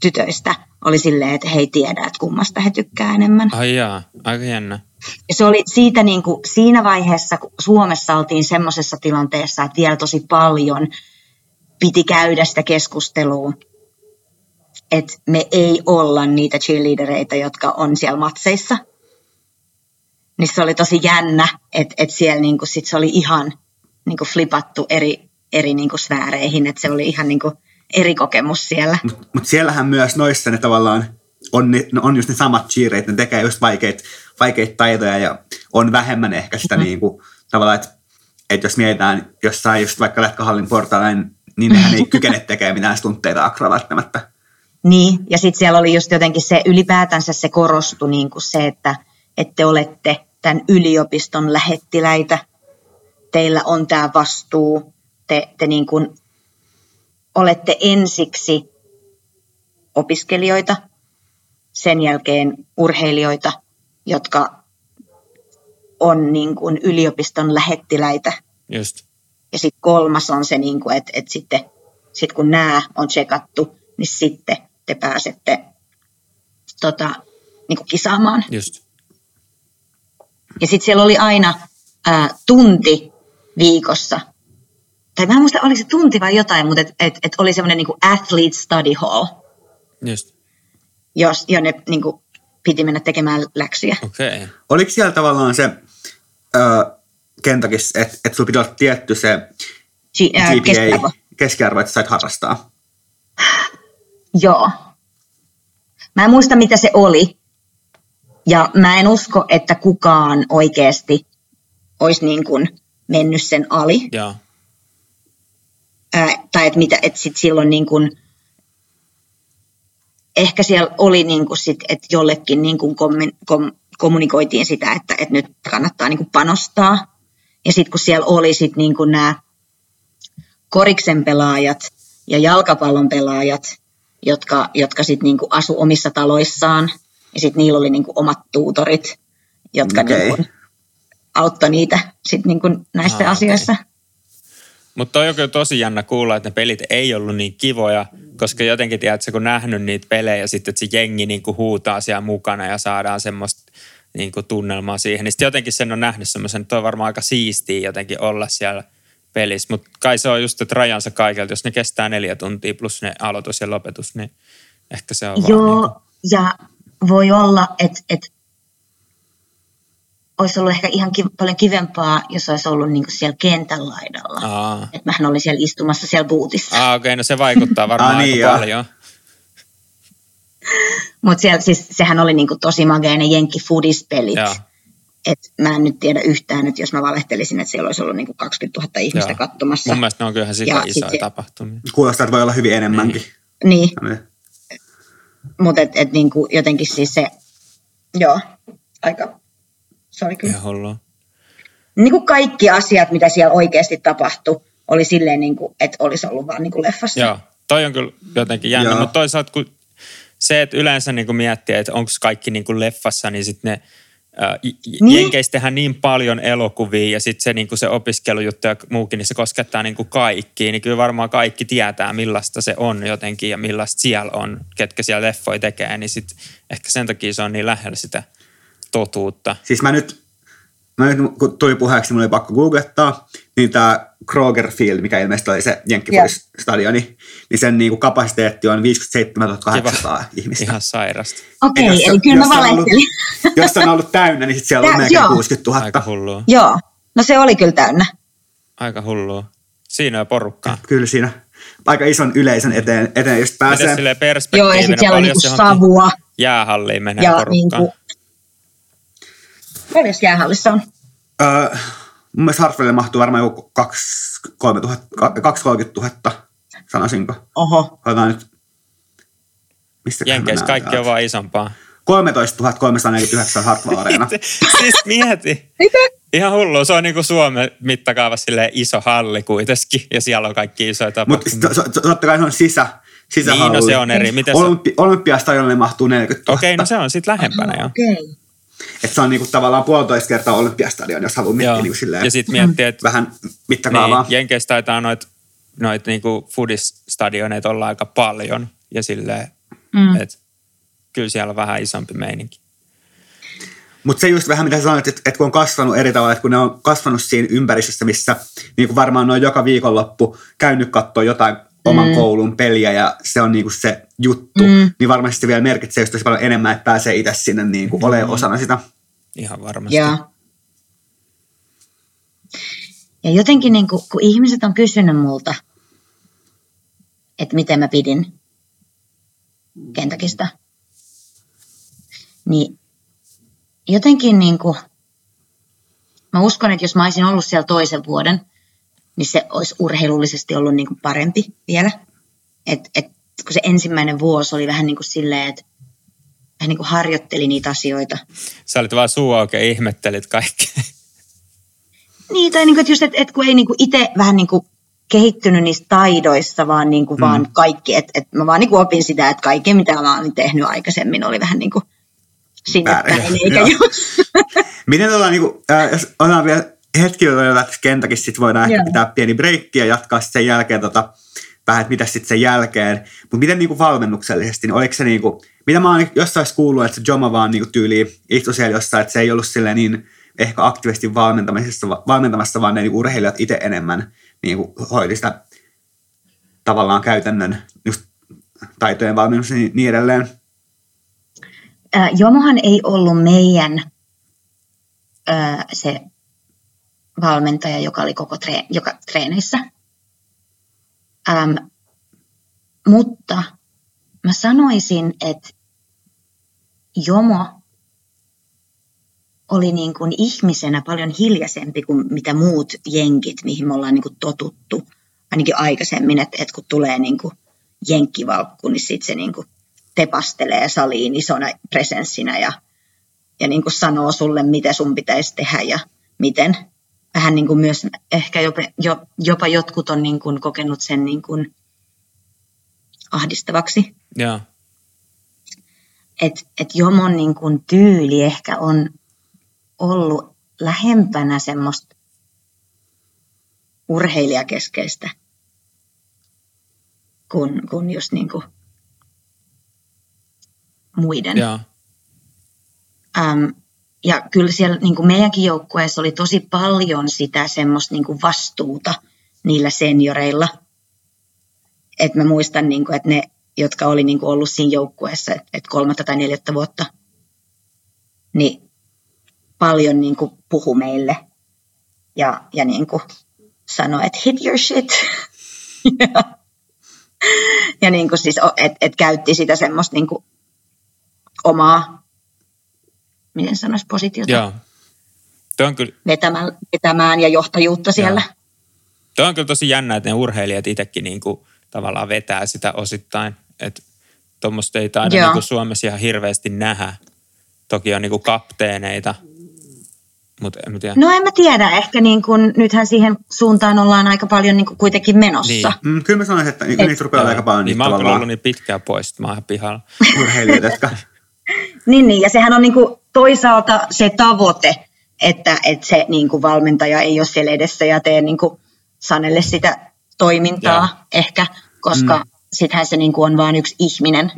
tytöistä oli silleen, että he ei tiedä, että kummasta he tykkää enemmän. Aika jännä. Ja se oli siitä siinä vaiheessa, kun Suomessa oltiin semmoisessa tilanteessa, että vielä tosi paljon piti käydä sitä keskustelua, että me ei olla niitä cheerleadereita, jotka on siellä matseissa. Niin se oli tosi jännä, että siellä sit se oli ihan flipattu eri sfääreihin, että se oli ihan eri kokemus siellä. Mutta siellähän myös noissa ne tavallaan on just ne samat cheereit, ne tekee just vaikeita taitoja ja on vähemmän ehkä sitä tavallaan, että jos mietitään jossain just vaikka lätkähallin portailla, niin nehän ei kykene tekemään mitään stuntteita akroa välttämättä. Niin, ja sitten siellä oli just jotenkin se ylipäätänsä se korostui se, että te olette tämän yliopiston lähettiläitä, teillä on tämä vastuu, te olette ensiksi opiskelijoita, sen jälkeen urheilijoita, jotka on yliopiston lähettiläitä. Just. Ja sitten kolmas on se, että sitten kun nämä on tsekattu, niin sitten te pääsette kisaamaan. Just. Ja sitten siellä oli aina tunti viikossa. Tai mä en muista, oliko se tunti vai jotain, mutta et oli semmoinen athlete study hall. Just. Jonne piti mennä tekemään läksyjä. Okay. Oliko siellä tavallaan se Kentuckissa, että sulla piti olla tietty se GPA, keskiarvo, että sait harrastaa? Joo. Mä en muista, mitä se oli. Ja mä en usko, että kukaan oikeasti olisi niin kuin mennyt sen ali. Jaa. Tai että mitä, että sitten silloin niin kuin, ehkä siellä oli niin kuin sit, että jollekin niin kuin kommunikoitiin sitä, että nyt kannattaa niin kuin panostaa. Ja sitten kun siellä oli sit niin kuin nämä koriksen pelaajat ja jalkapallon pelaajat, jotka sitten niin kuin asu omissa taloissaan, ja sitten niillä oli niin kuin omat tuutorit, jotka niin kuin auttoi niitä sit niin kuin näissä asioissa. Okay. Mutta on kyllä tosi jännä kuulla, että ne pelit ei ollut niin kivoja, koska jotenkin tiedätkö, kun nähnyt niitä pelejä, sitten että se jengi niin kuin huutaa siellä mukana ja saadaan semmoista niin kuin tunnelmaa siihen. Niin sitten jotenkin sen on nähnyt semmoisen, että on varmaan aika siistiä jotenkin olla siellä pelissä. Mutta kai se on just, että rajansa kaikilta, jos ne kestää 4 tuntia plus ne aloitus ja lopetus, niin ehkä se on joo, vaan niin kuin... ja voi olla, että olisi ollut ehkä ihan paljon kivempaa, jos olisi ollut niin kuin siellä kentän laidalla. Että mähän olin siellä istumassa siellä buutissa. Okei, no se vaikuttaa varmaan aika paljon. Mutta siis, sehän oli niin kuin tosi magea ne jenkki-foodispelit. Että mä en nyt tiedä yhtään, että jos mä valehtelisin, että siellä olisi ollut niin kuin 20 000 ihmistä katsomassa. Mun mielestä ne on kyllähän sitä isoja tapahtumia. Kuulostaa, että voi olla hyvin enemmänkin. Niin. Mutta et niin kuin jotenkin siis se, aika... Niin kuin kaikki asiat, mitä siellä oikeasti tapahtui, oli silleen, niin kuin, että olisi ollut vaan niin kuin leffassa. Joo, toi on kyllä jotenkin jännä, mutta toisaalta kun se, että yleensä niin kuin miettii, että onko kaikki niin kuin leffassa, niin sitten ne jenkeistähän niin paljon elokuvia ja sitten se, niin kuin se opiskelujuttu ja muukin, niin se koskettaa niin kuin kaikkiin. Niin kyllä varmaan kaikki tietää, millaista se on jotenkin ja millaista siellä on, ketkä siellä leffoja tekee, niin sitten ehkä sen takia se on niin lähellä sitä totuutta. Siis mä nyt kun tuli puheeksi, mulla oli pakko googlettaa, niin tämä Kroger Field, mikä ilmeisesti oli se Jenkkipuolistadioni, niin sen niinku kapasiteetti on 57 800 ihmistä. Ihan sairasta. Okei, eli kyllä mä valehtelin. Jos se on ollut täynnä, niin sit siellä on melkein 60 000. Aika hullua. Joo, no se oli kyllä täynnä. Aika hullua. Siinä on porukkaa. Kyllä siinä. Aika ison yleisön eteen just pääsee. Miten silleen perspektiivinen? Joo, ja sit siellä on niinku savua. Jäähalliin menee porukkaa. Niinku, paljon jäähallissa on? Mun mielestä Hartwellille mahtuu varmaan joku 2-30 000, sanoisinko. Oho. Hoitaan nyt. Jenkeissä kaikki on vaan isompaa. 13 349 Hartwell-areena. Siis mieti. Ihan hullua. Se on niin kuin Suomen mittakaava silleen iso halli kuitenkin. Ja siellä on kaikki isoja tapahtumia. Mutta totta kai se on sisähalli. Niin, no se on eri. Olympiastadionille mahtuu 40 000. Okei, no se on sitten lähempänä jo. Okei. Että se on niinku tavallaan 1,5 kertaa Olympiastadion, jos haluaa miettiä niinku silleen. Ja sit miettiä, että vähän mittakaavaa. Niin, Jenkeissä taitaa noit niinku foodistadioneet olla aika paljon ja silleen, että kyllä siellä on vähän isompi meininki. Mutta se just vähän mitä sanoit, että kun on kasvanut eri tavalla, että kun ne on kasvanut siinä ympäristössä, missä niinku varmaan noin joka viikonloppu käynyt katsoa jotain oman koulun peliä ja se on niinku se juttu, niin varmasti se vielä merkitsee just tosi paljon enemmän, että pääsee itse sinne niinku olemaan osana sitä. Ihan varmasti. Ja jotenkin niinku, kun ihmiset on kysynyt multa, että miten mä pidin Kentuckista, niin jotenkin niinku, mä uskon, että jos mä olisin ollut siellä toisen vuoden, niin se olisi urheilullisesti ollut niin kuin parempi vielä. Kun se ensimmäinen vuosi oli vähän niin kuin silleen, että vähän niin kuin harjoitteli niitä asioita. Sä olit vaan suu auki ja ihmettelit kaikkea. Niin, tai niin kuin, että just, että kun ei niin kuin itse vähän niin kuin kehittynyt niissä taidoissa, vaan niin kuin vaan kaikki. Että mä vaan niin kuin opin sitä, että kaikki mitä mä olin tehnyt aikaisemmin oli vähän niin kuin sinne päin, eikä just. Miten ollaan niin kuin, jos ollaan vielä... Hetki on jotain Kentuckissa, sitten voidaan ehkä pitää pieni breikki ja jatkaa sen jälkeen vähän, että mitä sitten sen jälkeen. Mutta miten niinku valmennuksellisesti, niin oliko se niinku, mitä mä oon jossain kuullut, että se Jomo vaan niinku tyyliin istui siellä jossain, että se ei ollut silleen niin ehkä aktiivisesti valmentamassa, vaan ne niinku urheilijat itse enemmän niinku hoiti sitä tavallaan käytännön just taitojen valmennus ja niin edelleen. Jomohan ei ollut meidän se valmentaja, joka oli koko joka treenissä. Mutta mä sanoisin, että Jomo oli niin kuin ihmisenä paljon hiljaisempi kuin mitä muut jenkit, mihin me ollaan niin kuin totuttu. Ainakin aikaisemmin, että kun tulee niin kuin jenkkivalkku, niin sitten se niin kuin tepastelee saliin isona presenssinä ja niin kuin sanoo sulle, mitä sun pitäisi tehdä ja miten. Vähän niin kuin myös ehkä jopa jotkut on niin kuin kokenut sen niin kuin ahdistavaksi. Yeah. Et Jomon niin kuin tyyli ehkä on ollut lähempänä semmoista urheilijakeskeistä kuin just niin kuin muiden. Yeah. Ja kyllä siellä niin kuin meidänkin joukkueessa oli tosi paljon sitä semmoista niin kuin vastuuta niillä senioreilla. Et mä muistan, niin kuin, että ne, jotka oli niin kuin ollut siinä joukkueessa, että 3. tai 4. vuotta, niin paljon niin kuin puhu meille ja niin kuin sanoi, että hit your shit. Ja niin kuin siis, että käytti sitä semmoista niin kuin omaa, miten sanoisi, positiota vetämään ja johtajuutta siellä. Tämä on kyllä tosi jännä, että ne urheilijat itsekin niin kuin tavallaan vetää sitä osittain. Että tuommoista ei taida niin kuin Suomessa ihan hirveästi nähdä. Toki on niin kuin kapteeneita. Mut en tiedä. No en mä tiedä. Ehkä niin kuin, nythän siihen suuntaan ollaan aika paljon niin kuin kuitenkin menossa. Niin. Kyllä mä sanoisin, että niin niitä rupeaa aika paljon. Niin, mä oon ollut niin pitkään pois, että mä oon ihan pihalla. Urheilijat, jotka... Niin, ja sehän on niin kuin toisaalta se tavoite, että se niin kuin valmentaja ei ole siellä edessä ja tee niin kuin sanelle sitä toimintaa ehkä, koska sittenhän se niin kuin on vain yksi ihminen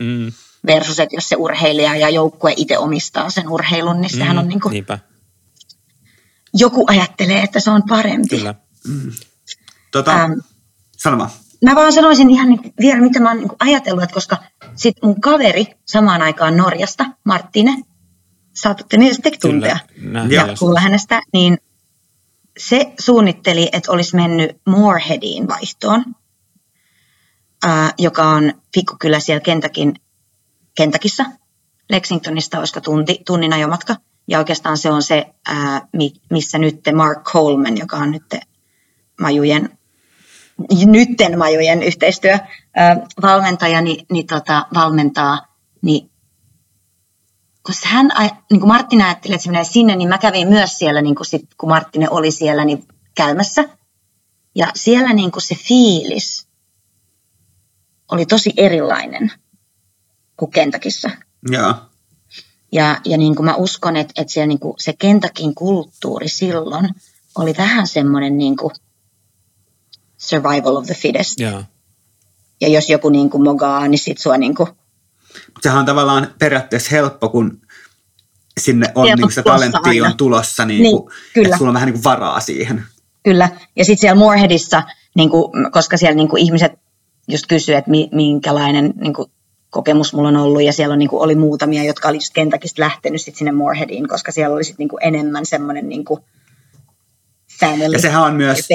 versus, että jos se urheilija ja joukkue itse omistaa sen urheilun, niin sehän on niin kuin, joku ajattelee, että se on parempi. Kyllä. Sano. Mä vaan sanoisin ihan vielä, mitä mä oon niin kuin ajatellut, että koska sitten mun kaveri samaan aikaan Norjasta, Marttine, saatatte niistä tektunteja ja kuulla hänestä, niin se suunnitteli, että olisi mennyt Moreheadiin vaihtoon, joka on pikkukylä siellä Kentuckissa, Lexingtonista olisiko tunnin ajomatka, ja oikeastaan se on se, missä nyt Mark Coleman, joka on nyt majujen yhteistyövalmentaja valmentaa, niin koska hän, niin kuin Martin ajatteli, että se menee sinne, niin mä kävin myös siellä, niin kuin sit, kun Martin oli siellä niin käymässä. Ja siellä niin kuin se fiilis oli tosi erilainen kuin Kentuckissa. Ja niin kuin mä uskon, että siellä niin kuin se Kentuckyn kulttuuri silloin oli vähän semmoinen... Niin kuin survival of the fittest. Ja jos joku niin kuin mogaa, niin sit sua niin kuin... Sehän on tavallaan periaatteessa helppo, kun sinne on niin kuin se talentti on tulossa, niin, että sulla on vähän niin kuin varaa siihen. Kyllä. Ja sitten siellä Moreheadissa, niin kuin, koska siellä niin kuin ihmiset just kysyy, että minkälainen niin kuin kokemus mulla on ollut, ja siellä on, niin kuin, oli muutamia, jotka oli just Kentuckista lähtenyt sit sinne Moreheadiin, koska siellä oli sit niin kuin enemmän semmoinen... Niin kuin family. Ja sehän on myös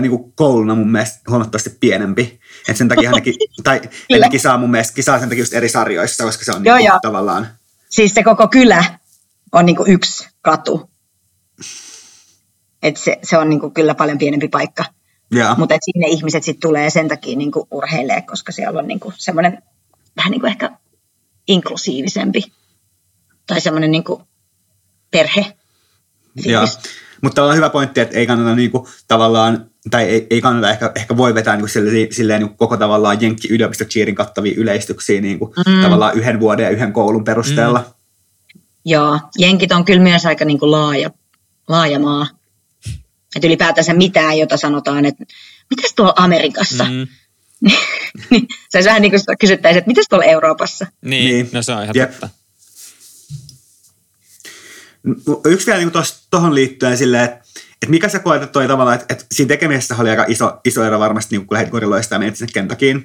niinku kouluna mun mielestä huomattavasti pienempi. Et sen takia ne kisaa mun mielestä kisaa sen takia just eri sarjoissa, koska se on niinku tavallaan... Siis se koko kylä on niinku yksi katu. Et se on niinku kyllä paljon pienempi paikka. Mutta sinne ihmiset sitten tulee sen takia niinku urheilee, koska siellä on niinku semmoinen vähän niinku ehkä inklusiivisempi. Tai semmoinen niinku perhe. Mutta on hyvä pointti, että ei kannata niinku tavallaan, tai ei kannata ehkä voi vetää niinku silleen niinku koko tavallaan jenkki yliopistocheerin kattavia yleistyksiä niinku tavallaan yhden vuoden ja yhden koulun perusteella. Joo, jenkit on kyllä myös aika niinku laaja maa. Et ylipäätänsä mitään, jota sanotaan, että mitäs tuolla Amerikassa? Se olisi vähän niin kuin kysyttäisiin, että mitäs tuolla Euroopassa? Niin. No se on ihan totta. Yksi vielä niin tuohon liittyen silleen, että mikä sä koet, että toi tavallaan, että siinä tekemisessä oli aika iso ero varmasti, niin kun lähdit koriloista ja menit sinne Kentuckyin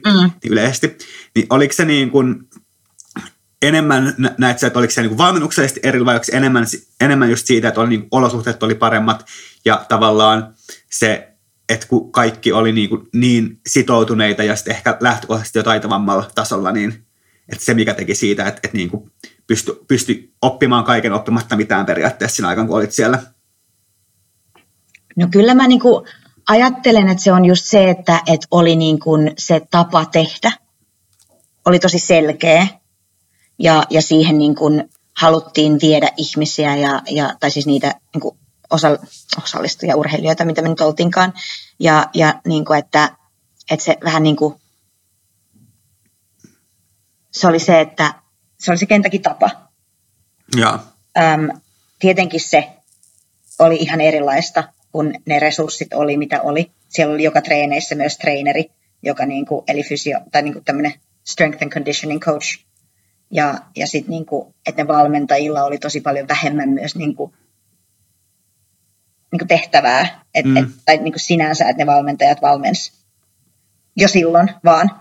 niin yleisesti, niin oliko se niin kuin enemmän, näet sä, että oliko se niin kuin valmennuksellisesti eri vai oliko se enemmän just siitä, että oli niin kuin olosuhteet oli paremmat ja tavallaan se, että kun kaikki oli niin sitoutuneita ja sitten ehkä lähtökohtaisesti jo taitavammalla tasolla, niin että se mikä teki siitä, että niin kuin pysty oppimaan kaiken ottamatta mitään periaatteessa siinä aikaan, kun olit siellä? No kyllä mä niin kuin ajattelen, että se on just se, että oli niin kuin se tapa tehdä, oli tosi selkeä ja siihen niin kuin haluttiin viedä ihmisiä, tai siis niitä niin kuin osallistujia, urheilijoita, mitä me nyt oltiinkaan, ja niin kuin, että se vähän niin kuin, se oli se, että se oli se Kentuckyn tapa. Ja. Tietenkin se oli ihan erilaista, kun ne resurssit oli, mitä oli. Siellä oli joka treeneissä myös treeneri, joka niinku, eli niinku tämmöinen strength and conditioning coach. Ja sitten niinku, että ne valmentajilla oli tosi paljon vähemmän myös niinku tehtävää. Tai niinku sinänsä, että ne valmentajat valmensi jo silloin vaan,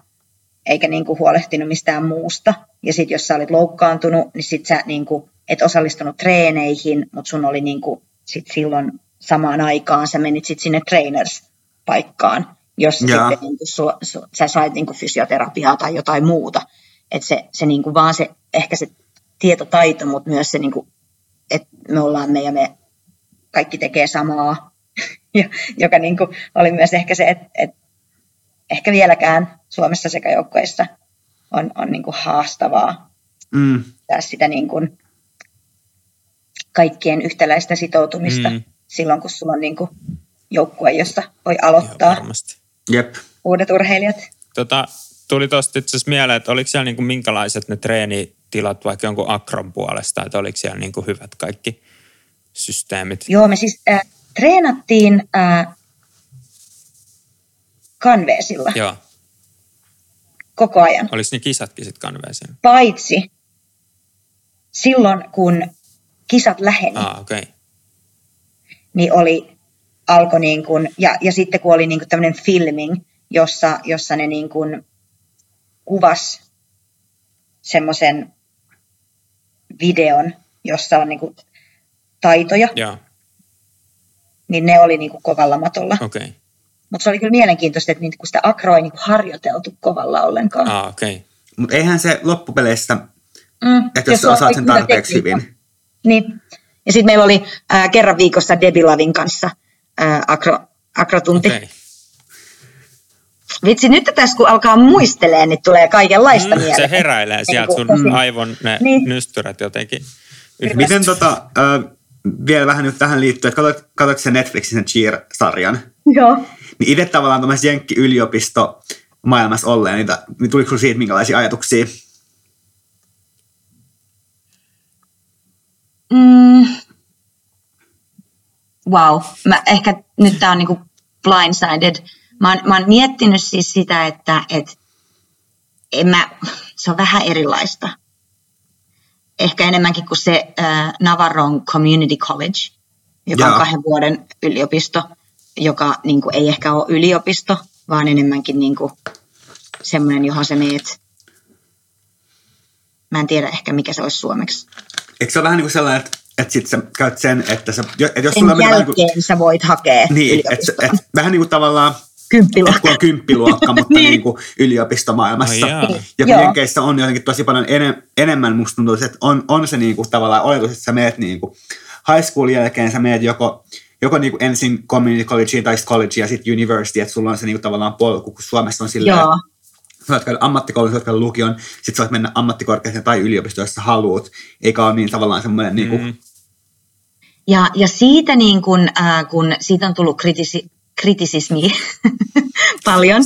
eikä niinku huolehtinut mistään muusta. Ja sitten jos sä olit loukkaantunut, niin sit sä niinku et osallistunut treeneihin, mutta sun oli niinku sit silloin samaan aikaan sä menit sit sinne trainers-paikkaan, jos sitten niinku sä sait niinku fysioterapiaa tai jotain muuta. Että se niinku vaan se, ehkä se tietotaito, mutta myös se, niinku, että me ollaan me ja me kaikki tekee samaa, joka niinku oli myös ehkä se, että ehkä vieläkään Suomessa sekajoukkoissa on niin kuin haastavaa sitä niin kuin kaikkien yhtäläistä sitoutumista silloin, kun sulla on niin kuin joukkue, jossa voi aloittaa uudet urheilijat. Tuli tuosta itse asiassa mieleen, että oliko siellä niin kuin minkälaiset ne treenitilat vaikka jonkun akron puolesta, että oliko siellä niin kuin hyvät kaikki systeemit? Joo, me siis treenattiin kanveesilla. Joo. Koko ajan. Oliko ne kisatkin sitten kanveeseen? Paitsi silloin, kun kisat läheni. Okay. Niin alkoi niin kuin, ja sitten kun oli niin kuin tämmöinen filming, jossa ne niin kuin kuvasi semmoisen videon, jossa on niin kuin taitoja. Yeah. Niin ne oli niin kuin kovalla matolla. Okay. Mutta se oli kyllä mielenkiintoista, että niinku sitä akroa ei niinku harjoiteltu kovalla ollenkaan. Okay. Mutta eihän se loppupeleissä, että jos osaat sen tarpeeksi hyvin. Niin. Ja sitten meillä oli kerran viikossa Debbie Lavin kanssa akrotunti. Okay. Vitsi, nyt tässä kun alkaa muistelemaan, niin tulee kaikenlaista mieleen. Se heräilee sieltä sun aivon ne nystyrät jotenkin. Miten vielä vähän nyt tähän liittyen, että katsoitko se Netflixin sen Cheer-sarjan? Joo. Niin itse tavallaan tuollaisessa Jenkki-yliopisto maailmassa olleen, niin tuliko sinulle siitä minkälaisia ajatuksia? Wow. Ehkä nyt tämä on niinku blindsided. Mä oon miettinyt siis sitä, että se on vähän erilaista. Ehkä enemmänkin kuin se Navarron Community College, joka on 2 vuoden yliopisto, joka niin kuin, ei ehkä ole yliopisto, vaan enemmänkin niin kuin, semmoinen, johon sä meet. Mä en tiedä ehkä, mikä se olisi suomeksi. Eikö se ole vähän niin kuin sellainen, että sit sä käyt sen, että sä... Jos sen jälkeen vähän, kun... sä voit hakea niin, yliopistoon. Vähän niin kuin tavallaan... Kymppiluokka. On kymppiluokka, mutta niin kuin yliopistomaailmassa. Ja kun Jenkeissä on jotenkin tosi paljon enemmän, musta tuntuu, että on se niin kuin tavallaan oletus, että sä meet niin kuin high school jälkeen, sä meet joko niin kuin ensin community college tai college ja sitten university, että sulla on se niin kuin tavallaan polku, kun Suomessa on silleen, että sä oot käydä ammattikoulun, sä oot käydä lukion, sit sä oot mennä ammattikorkeaseen tai yliopistoon, jos sä haluut, eikä ole niin tavallaan semmoinen niin kuin... Ja siitä niin kuin, kun siitä on tullut kritisismiä paljon.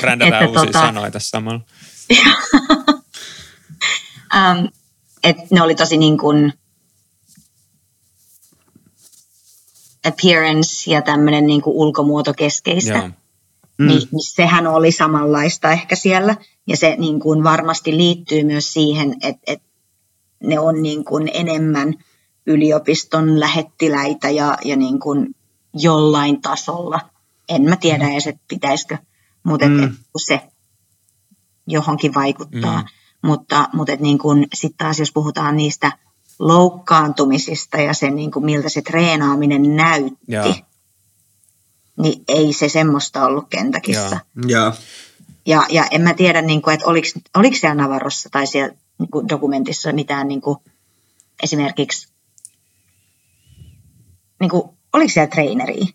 Rändätään uusia sanoja tässä samalla. Että ne oli tosi niin kuin appearance ja tämmöinen niin kuin ulkomuotokeskeistä. Niin sehän oli samanlaista ehkä siellä. Ja se niin kuin varmasti liittyy myös siihen, että ne on niin kuin enemmän yliopiston lähettiläitä ja niin kuin jollain tasolla. En mä tiedä edes, että pitäisikö, mutta se johonkin vaikuttaa. Mutta niin sitten taas, jos puhutaan niistä loukkaantumisista ja sen, niin kuin, miltä se treenaaminen näytti, niin ei se semmoista ollut Kentuckissa. Ja en mä tiedä, niin kuin, että oliko siellä Navarrossa tai siellä niin kuin dokumentissa mitään niin kuin, esimerkiksi, niin kuin, oliko siellä treeneriä?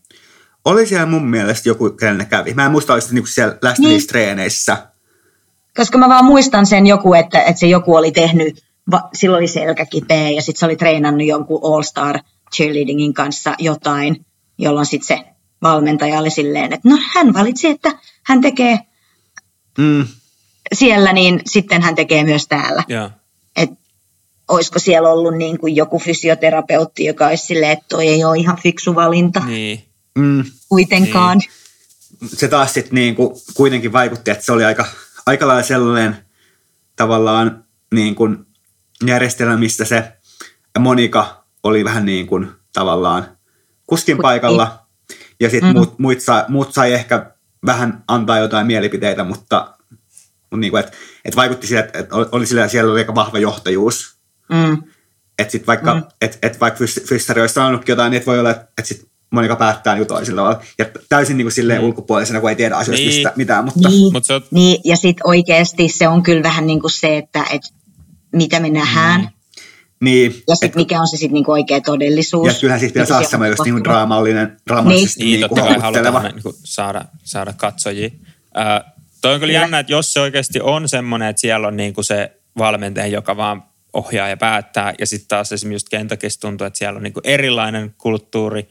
Oli siellä mun mielestä joku, kenellä kävi. Mä en muista, oliko niin siellä läsnä niin niissä treeneissä. Koska mä vaan muistan sen joku, että se joku oli tehnyt, sillä oli selkä kipeä ja sitten se oli treenannut jonkun All-Star cheerleadingin kanssa jotain, jolloin sitten se valmentaja oli silleen, että no hän valitsi, että hän tekee siellä, niin sitten hän tekee myös täällä. Yeah. Et olisiko siellä ollut niin kuin joku fysioterapeutti, joka olisi silleen, että toi ei ole ihan fiksu valinta kuitenkaan. Niin. Se taas sitten niin kuin kuitenkin vaikutti, että se oli aika lailla sellainen tavallaan niin kuin järjestelmä, mistä se Monika oli vähän niin kuin tavallaan kuskin paikalla. Ja sitten muut sai ehkä vähän antaa jotain mielipiteitä, mutta niin kuin, et vaikutti siihen, että oli siellä oli aika vahva johtajuus. Että sitten vaikka fyssari olisi sanonutkin jotain, niin että voi olla, että sitten Monika päättää jotain sillä tavalla. Ja täysin niin kuin silleen ulkopuolisena, kun ei tiedä asioista mitään. Mutta. Niin, ja sitten oikeasti se on kyllä vähän niin kuin se, että mitä me nähdään. Niin, ja sitten mikä on se sitten niinku oikea todellisuus. Ja kyllähän siitä vielä saa semmoinen just niinku draamallisesti niinku houkutteleva. Niin, totta kai saada katsojia. Toi on kyllä jännä, että jos se oikeasti on semmoinen, että siellä on niinku se valmentaja, joka vaan ohjaa ja päättää. Ja sitten taas esimerkiksi just Kentuckissa tuntuu, että siellä on niinku erilainen kulttuuri.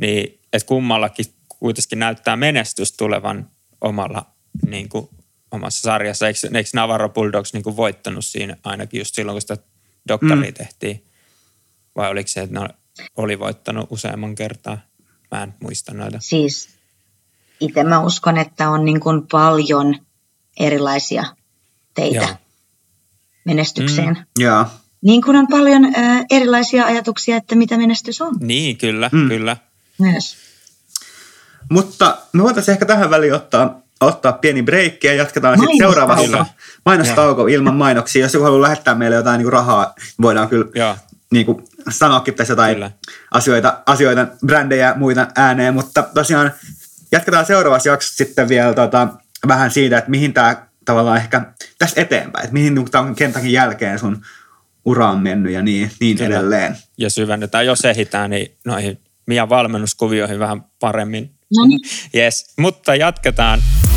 Niin, että kummallakin kuitenkin näyttää menestys tulevan omalla niinku omassa sarjassa. Eikö Navarro Bulldogs niinku voittanut siinä ainakin just silloin, kun sitä doktoria tehtiin, vai oliko se, että ne oli voittanut useamman kertaa? Mä en muista noita. Siis itse mä uskon, että on niin kuin paljon erilaisia teitä menestykseen. Niin kuin on paljon erilaisia ajatuksia, että mitä menestys on. Niin, kyllä. Myös. Mutta me voitaisiin ehkä tähän väliin ottaa pieni breikki ja jatketaan sitten seuraavassa mainostauko ilman mainoksia. Jos joku haluaa lähettää meille jotain niin kuin rahaa, voidaan kyllä niin kuin sanoakin tässä jotain asioita, brändejä ja muita ääneen. Mutta tosiaan jatketaan seuraavassa jaksossa sitten vielä vähän siitä, että mihin tämä tavallaan ehkä tässä eteenpäin, että mihin tämän Kentuckyn jälkeen sun ura on mennyt ja niin edelleen. Ja syvennetään, jos ehditään, niin noihin Miian valmennuskuvioihin vähän paremmin. Yes, mutta jatketaan.